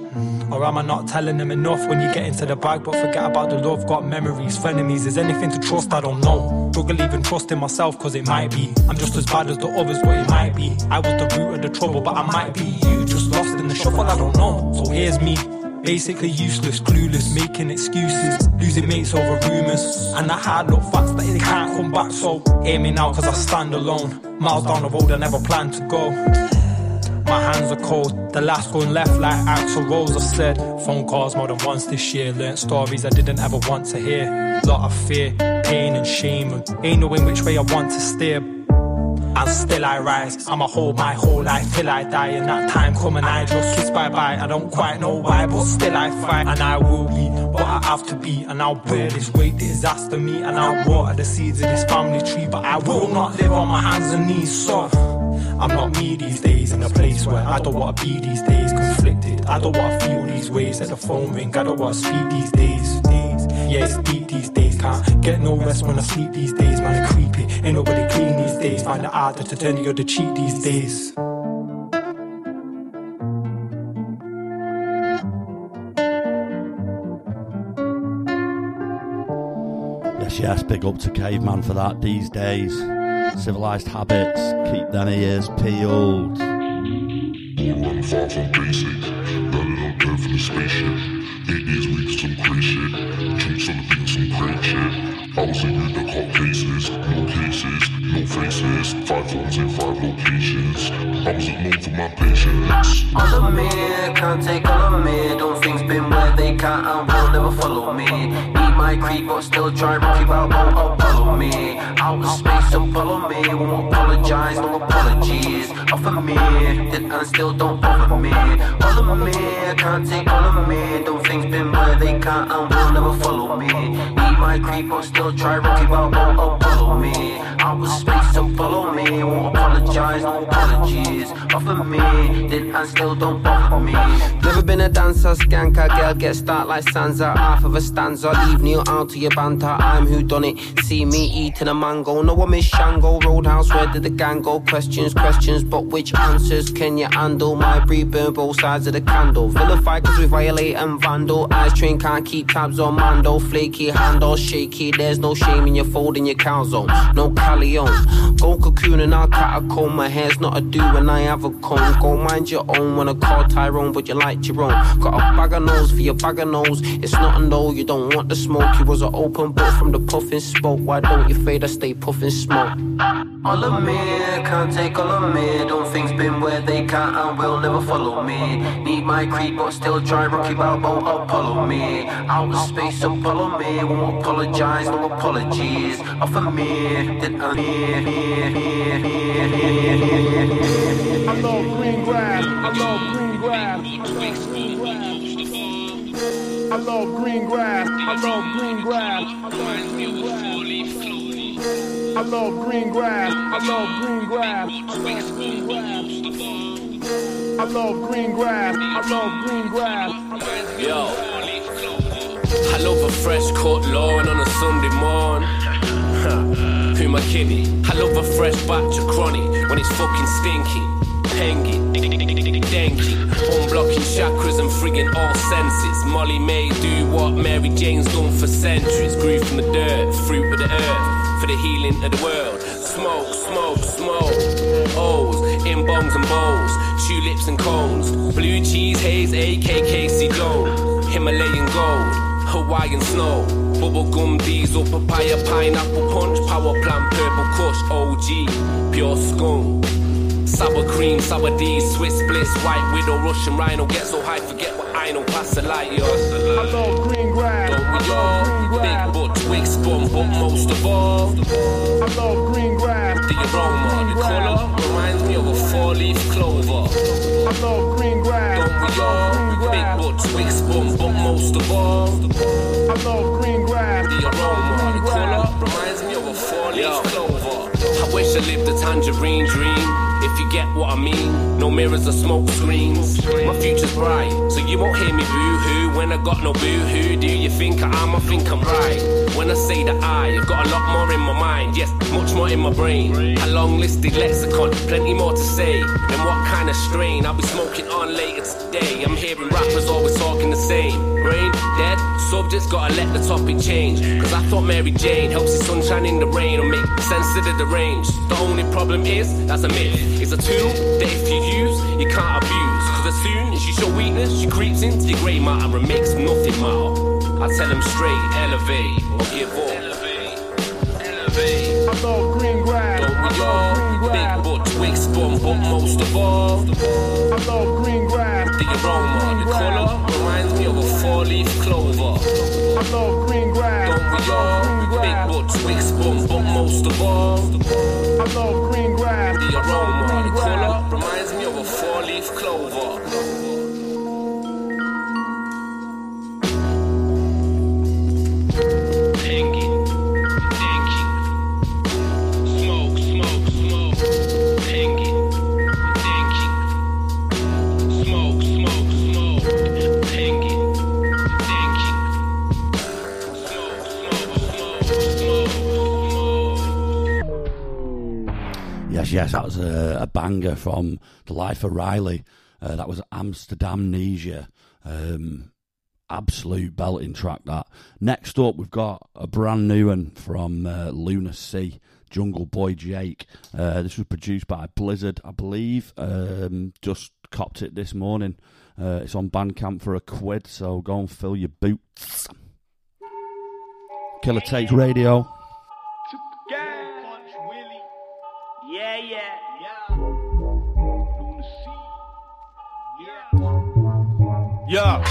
Or am I not telling them enough? When you get into the bag but forget about the love. Got memories, frenemies, is anything to trust? I don't know. Struggle even trusting myself, cause it might be I'm just as bad as the others, but it might be I was the root of the trouble, but I might be you, just lost in the shuffle, I don't know. So here's me, basically useless, clueless, making excuses, losing mates over rumours, and I had look facts that it can't come back. So hear me now, cause I stand alone, miles down the road I never planned to go. My hands are cold, the last one left like Axl Rose. I've said phone calls more than once this year, learnt stories I didn't ever want to hear. Lot of fear, pain and shame, and ain't knowing which way I want to steer. and still I rise. I'ma hold my whole life till I die. And that time coming I just kiss bye-bye. I don't quite know why, but still I fight. And I will eat what I have to be, and I'll bear this weight that is asked of me. And I'll water the seeds of this family tree, but I will not live on my hands and knees. So I'm not me these days, in a place where I don't want to be these days. Conflicted, I don't want to feel these ways. Let the phone ring, I don't want to speak these days. Yeah, it's deep these days, can't get no rest when I sleep these days. Man, it's creepy, ain't nobody clean these days. Find it harder to turn the other cheek these days. Yes, big up to Caveman for that these days. Civilized Habits, keep them ears peeled. Born and far from basic, better not care for the spaceship. 8 years weak to some crazy shit, cheeks on the beat some great shit. I was in with the hot cases, no cases, no faces. 5 phones in 5 locations, I wasn't known for my patience. All over me, can't take all over me. Don't things been where they can't and will never follow me. My creep, but still try rocky about won't follow me. Out of space, don't follow me. Won't apologize, no apologies. Off of me, did and still don't bother me. All of me, I can't take all of me. Don't things been where they can't and will never follow me. Eat my creep, but still try rocky about won't follow me. Out of space, don't follow me. Won't apologize, no apologies. Off of me, did and still don't bother me. Never been a dancer, skanker. Girl gets dark like Sansa. Half of a stanza, leave kneel out to your banter. I'm who done it. See me eating a mango. No one miss Shango. Roadhouse, where did the gang go? Questions, questions, but which answers can you handle? My breed burn both sides of the candle. Vilify cause we violate and vandal. Ice train can't keep tabs on Mando. Flaky, hand all shaky. There's no shame in your fold in your cow zone. No Callion. Go cocoon and I'll catacomb. My hair's not a do when I have a comb. Go mind your own when I call Tyrone, but you like your own. Got a bag of nose for your bag of nose. It's not a no, you don't want the smoke. He was an open book from the puffin' smoke. Why don't you fade? I stay puffin' smoke. All of me, can't take all of me. Don't things been where they can't and will never follow me. Need my creed, but still try Rocky Balboa, Apollo me. Out of space, don't follow me. Won't apologize, no apologies. Off of me, did I hear? I love green grass, I love green grass, I love green grass. I love green grass, I love green grass, I love green grass, I love green grass, I love green grass, I love green grass. Yo, I love a fresh court lawn on a Sunday morn. Who am I kidding? I love a fresh batch of chronic when it's fucking stinky, pengy. Denki, unblocking chakras and friggin' all senses. Molly May do what Mary Jane's done for centuries. Grew from the dirt, fruit of the earth, for the healing of the world. Smoke, smoke, smoke. O's, in bombs and bowls, tulips and cones. Blue cheese, haze, AKKC gold. Himalayan gold, Hawaiian snow. Bubblegum, diesel, papaya, pineapple punch. Power plant, purple kush, OG, pure scum. Sour cream, sour D, Swiss bliss, white widow, Russian rhino. Get so high, forget what I know. Pass the light, yo. I love green grass. Don't we all? Big butt, twig spun, but most of all, I love green grass. The aroma, the colour, reminds me of a 4-leaf clover. I love green grass. Don't we all? Big butt, twig spun, but most of all, I love green grass. The aroma, the colour, reminds me of a 4-leaf clover. I wish I lived a tangerine dream. If you get what I mean, no mirrors or smoke screens. My future's bright, so you won't hear me boo-hoo. When I got no boo-hoo, do you think I am? I think I'm right. When I say that I've got a lot more in my mind. Yes, much more in my brain. A long-listed lexicon, plenty more to say. Then what kind of strain I'll be smoking on later today. I'm hearing rappers always talking the same. Brain dead, subjects gotta let the topic change. Cause I thought Mary Jane helps the sunshine in the rain, or make sense of the deranged. The only problem is, that's a myth. It's a tool that if you use, you can't abuse. Cause as soon as you show weakness, she creeps into your grey matter and makes nothing matter. I tell them straight, elevate, or give up. Elevate, elevate. I love green grass. Don't we all? Big butt, twig spun, but most of all, I love green grass. The aroma, the colour, reminds me of a 4-leaf clover. I love green grass. Don't we all? Big butt, twig spun, but most of all, I love green grass. Yes, that was a banger from The Life of Riley. That was Amsterdamnesia. Absolute belting track, that. Next up, we've got a brand new one from Lunar C, Jungle Boy Jake. This was produced by Blizzard, I believe. Just copped it this morning. It's on Bandcamp for £1, so go and fill your boots. Killer Tapes Radio. Yeah.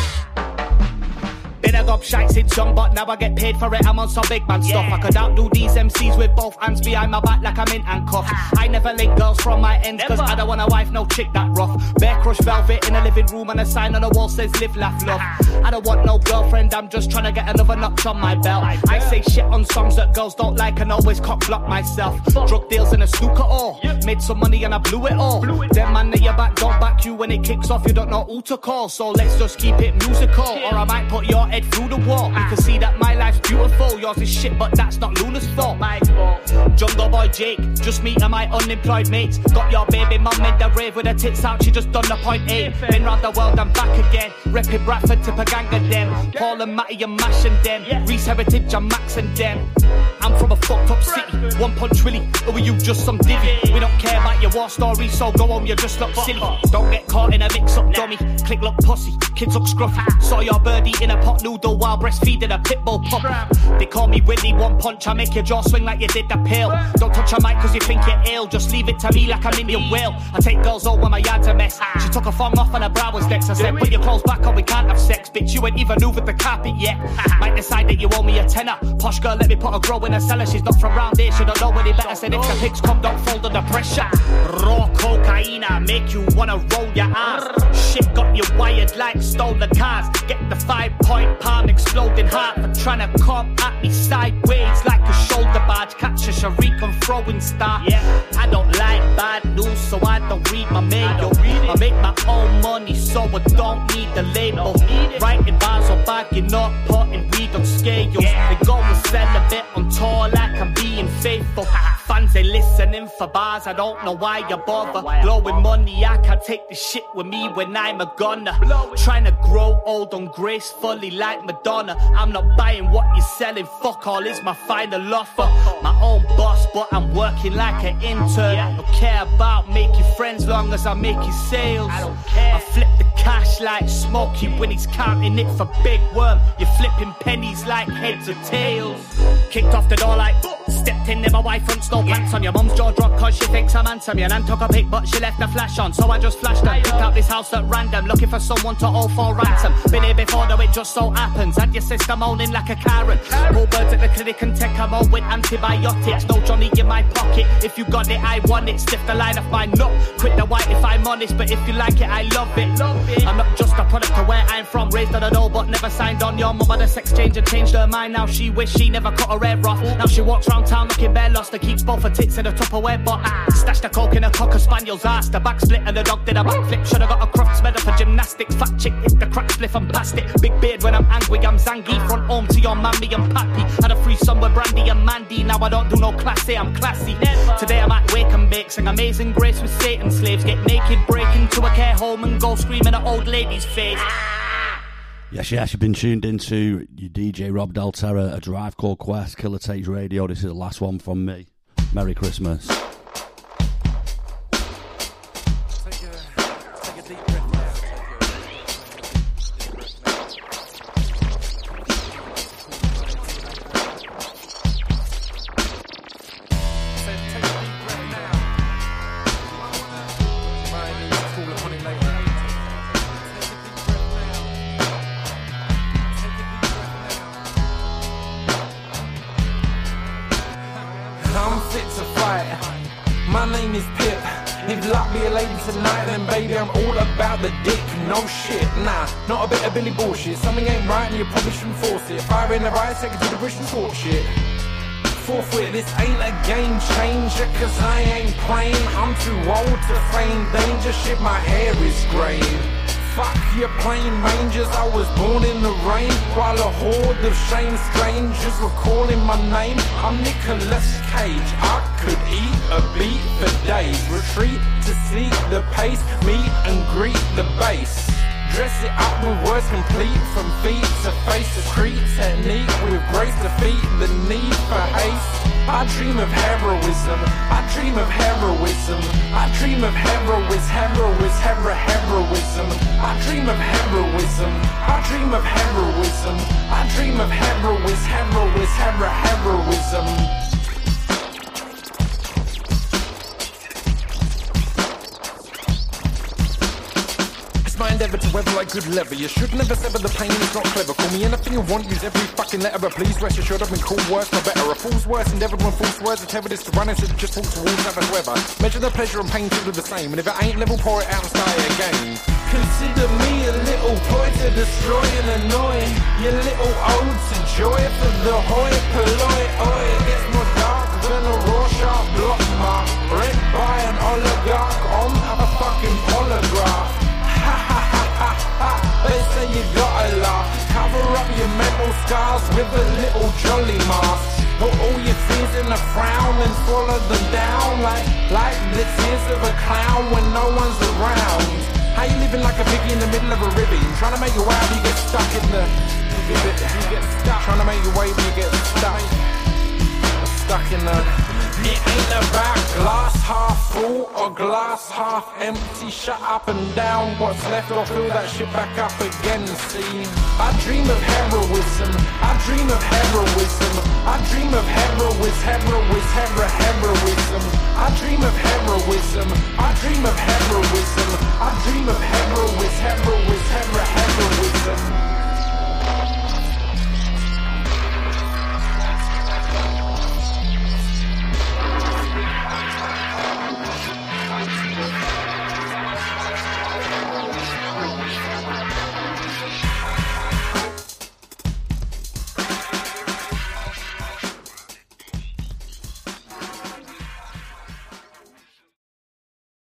Been a gob shite since young, but now I get paid for it. I'm on some big man stuff. I could outdo these MCs with both hands behind my back like I'm in handcuffs. I never link girls from my ends, cause I don't want a wife, no chick that rough. Bear crush velvet in a living room and a sign on the wall says live, laugh, love. I don't want no girlfriend, I'm just trying to get another notch on my belt. I say shit on songs that girls don't like and always cock-block myself. Drug deals and a snooker all. Made some money and I blew it all. Them man that your back don't back you when it kicks off, you don't know who to call. So let's just keep it musical, or I might put your head through the wall. You can see that my life's beautiful. Yours is shit, but that's not Luna's fault. My fault. Jungle Boy Jake, just me and my unemployed mates. Got your baby mum in the rave with her tits out, she just done the .8. Been round the world, I'm back again. Repping Bradford to Paganga them. Paul and Matty, I'm mashing them. Reese Heritage, I'm maxing them. I'm from a fucked up city. One Punch Willie, or were you just some divvy? We don't care about your war story, so go home, you just look silly. Don't get caught in a mix-up dummy. Click look pussy, kids look scruffy. Saw your bird eating a pot noodle while breastfeeding a pitbull pup. They call me Willie One Punch, I make your jaw swing like you did the pill. Don't touch a mic cause you think you're ill, just leave it to me like I'm in your will. I take girls home when my yard's a mess. She took her thong off and her brow was next. I said put your clothes back on, we can't have sex. Bitch, you ain't even over the carpet yet. Might decide that you owe me a tenner. Posh girl, let me put a grow in a cellar. She's not from round here, she don't know any better. Said if the pics come, don't fold under pressure. Raw cocaine, make you wanna roll your ass. Shit got you wired like stolen cars. Get the 5-point palm, exploding heart for trying to come at me sideways like a shoulder barge. Catch a Sharik and throwing star. I don't like bad news, so I don't read my mail. I make my own money, so I don't need the label. Writing bars or bagging up, putting weed on scales. They go and sell a bit on tour like I'm being faithful. Fans, they listening for bars, I don't know why you bother. Blowing money, I can't take the shit with me when I'm a gunner. Trying to grow old on gracefully like Madonna. I'm not buying what you're selling, fuck all is my final offer. My own boss, but I'm working like an intern. Don't care about making friends long as I make your sales. I don't care. I flip the cash like Smokey when he's counting it for Big Worm. You're flipping pennies like heads or tails. Kicked off the door like stepped in there, my wife fronts no pants on. Your mum's jaw dropped cause she thinks I'm handsome. Your nan took a pic but she left the flash on, so I just flashed her. Picked out this house at random, looking for someone to owe for ransom. Been here before though it just so happens. Had your sister moaning like a Karen. All birds at the clinic and take them all with antibiotics. No Johnny in my pocket, if you got it I want it. Stiff the line off my nut, quit the white if I'm honest. But if you like it I love it. I'm not just a product of where I'm from. Raised on an old but never signed on. Your mum had a sex change and changed her mind. Now she wish she never cut her hair off. Now she walks round town looking bare lost and keeps both her tits in a Tupperware bot. Stashed a coke in a cocker spaniel's ass. The back split and the dog did a backflip. Should've got a Crofts medal for gymnastics. Fat chick hit the crack spliff and passed it. Big beard when I'm angry, I'm Zangy. Front home to your mammy and pappy. Had a threesome with Brandy and Mandy. Now I don't do no classy, I'm classy. Today I'm at Wake and Bake, sing Amazing Grace with Satan slaves. Get naked, break into a care home and go screaming at old lady's face. Yes, you've been tuned into your DJ Rob Del Terra, A Drive Called Quest, Killer Tapes Radio. This is the last one from me. Merry Christmas. Take a deep breath now. I'm fit to fight, my name is Pip. If luck be a lady tonight, then baby I'm all about the dick. No shit, nah, not a bit of Billy bullshit. Something ain't right and you probably shouldn't force it. Fire in the right, take it to the bush and talk shit. Forthwith, this ain't a game changer, cause I ain't playing. I'm too old to feign danger, shit my hair is grey. fuck your plain rangers. I was born in the rain, while a horde of shame strangers were calling my name. I'm Nicolas Cage, I could eat a beat for days. Retreat to seek the pace, meet and greet the bass. Dress it up with words complete, from feet to face. A street technique with grace, defeat the need for haste. I dream of heroism, I dream of heroism, I dream of heroism, I dream of heroism, I dream of heroism, I dream of heroism. My endeavour to weather like good leather. You should never sever the pain, it's not clever. Call me anything you want, use every fucking letter, but please rest assured I've been called worse for better. A fool's worse endeavoured when false words are tethered is to run and just walk towards savage weather. Measure the pleasure and pain to do the same, and if it ain't level, pour it out and start it again. Consider me a little boy to destroy and annoy. Your little ode to joy for the hoi polloi. Oi, it gets more dark than a Rorschach block mark, read by an oligarch on a fucking polygraph. They say you gotta laugh, cover up your mental scars with a little jolly mask. Put all your tears in a frown and swallow them down like the tears of a clown when no one's around. How you living like a piggy in the middle of a ribbon? Trying to make your way, but you get stuck in the... You get stuck. Trying to make your way, but you get stuck. Stuck in the... It ain't about glass half full or glass half empty. Shut up and down what's left or fill that shit back up again, see. I dream of heroism, I dream of heroism, I dream of heroism, I dream of heroism, I dream of heroism, I dream of heroism, heroism.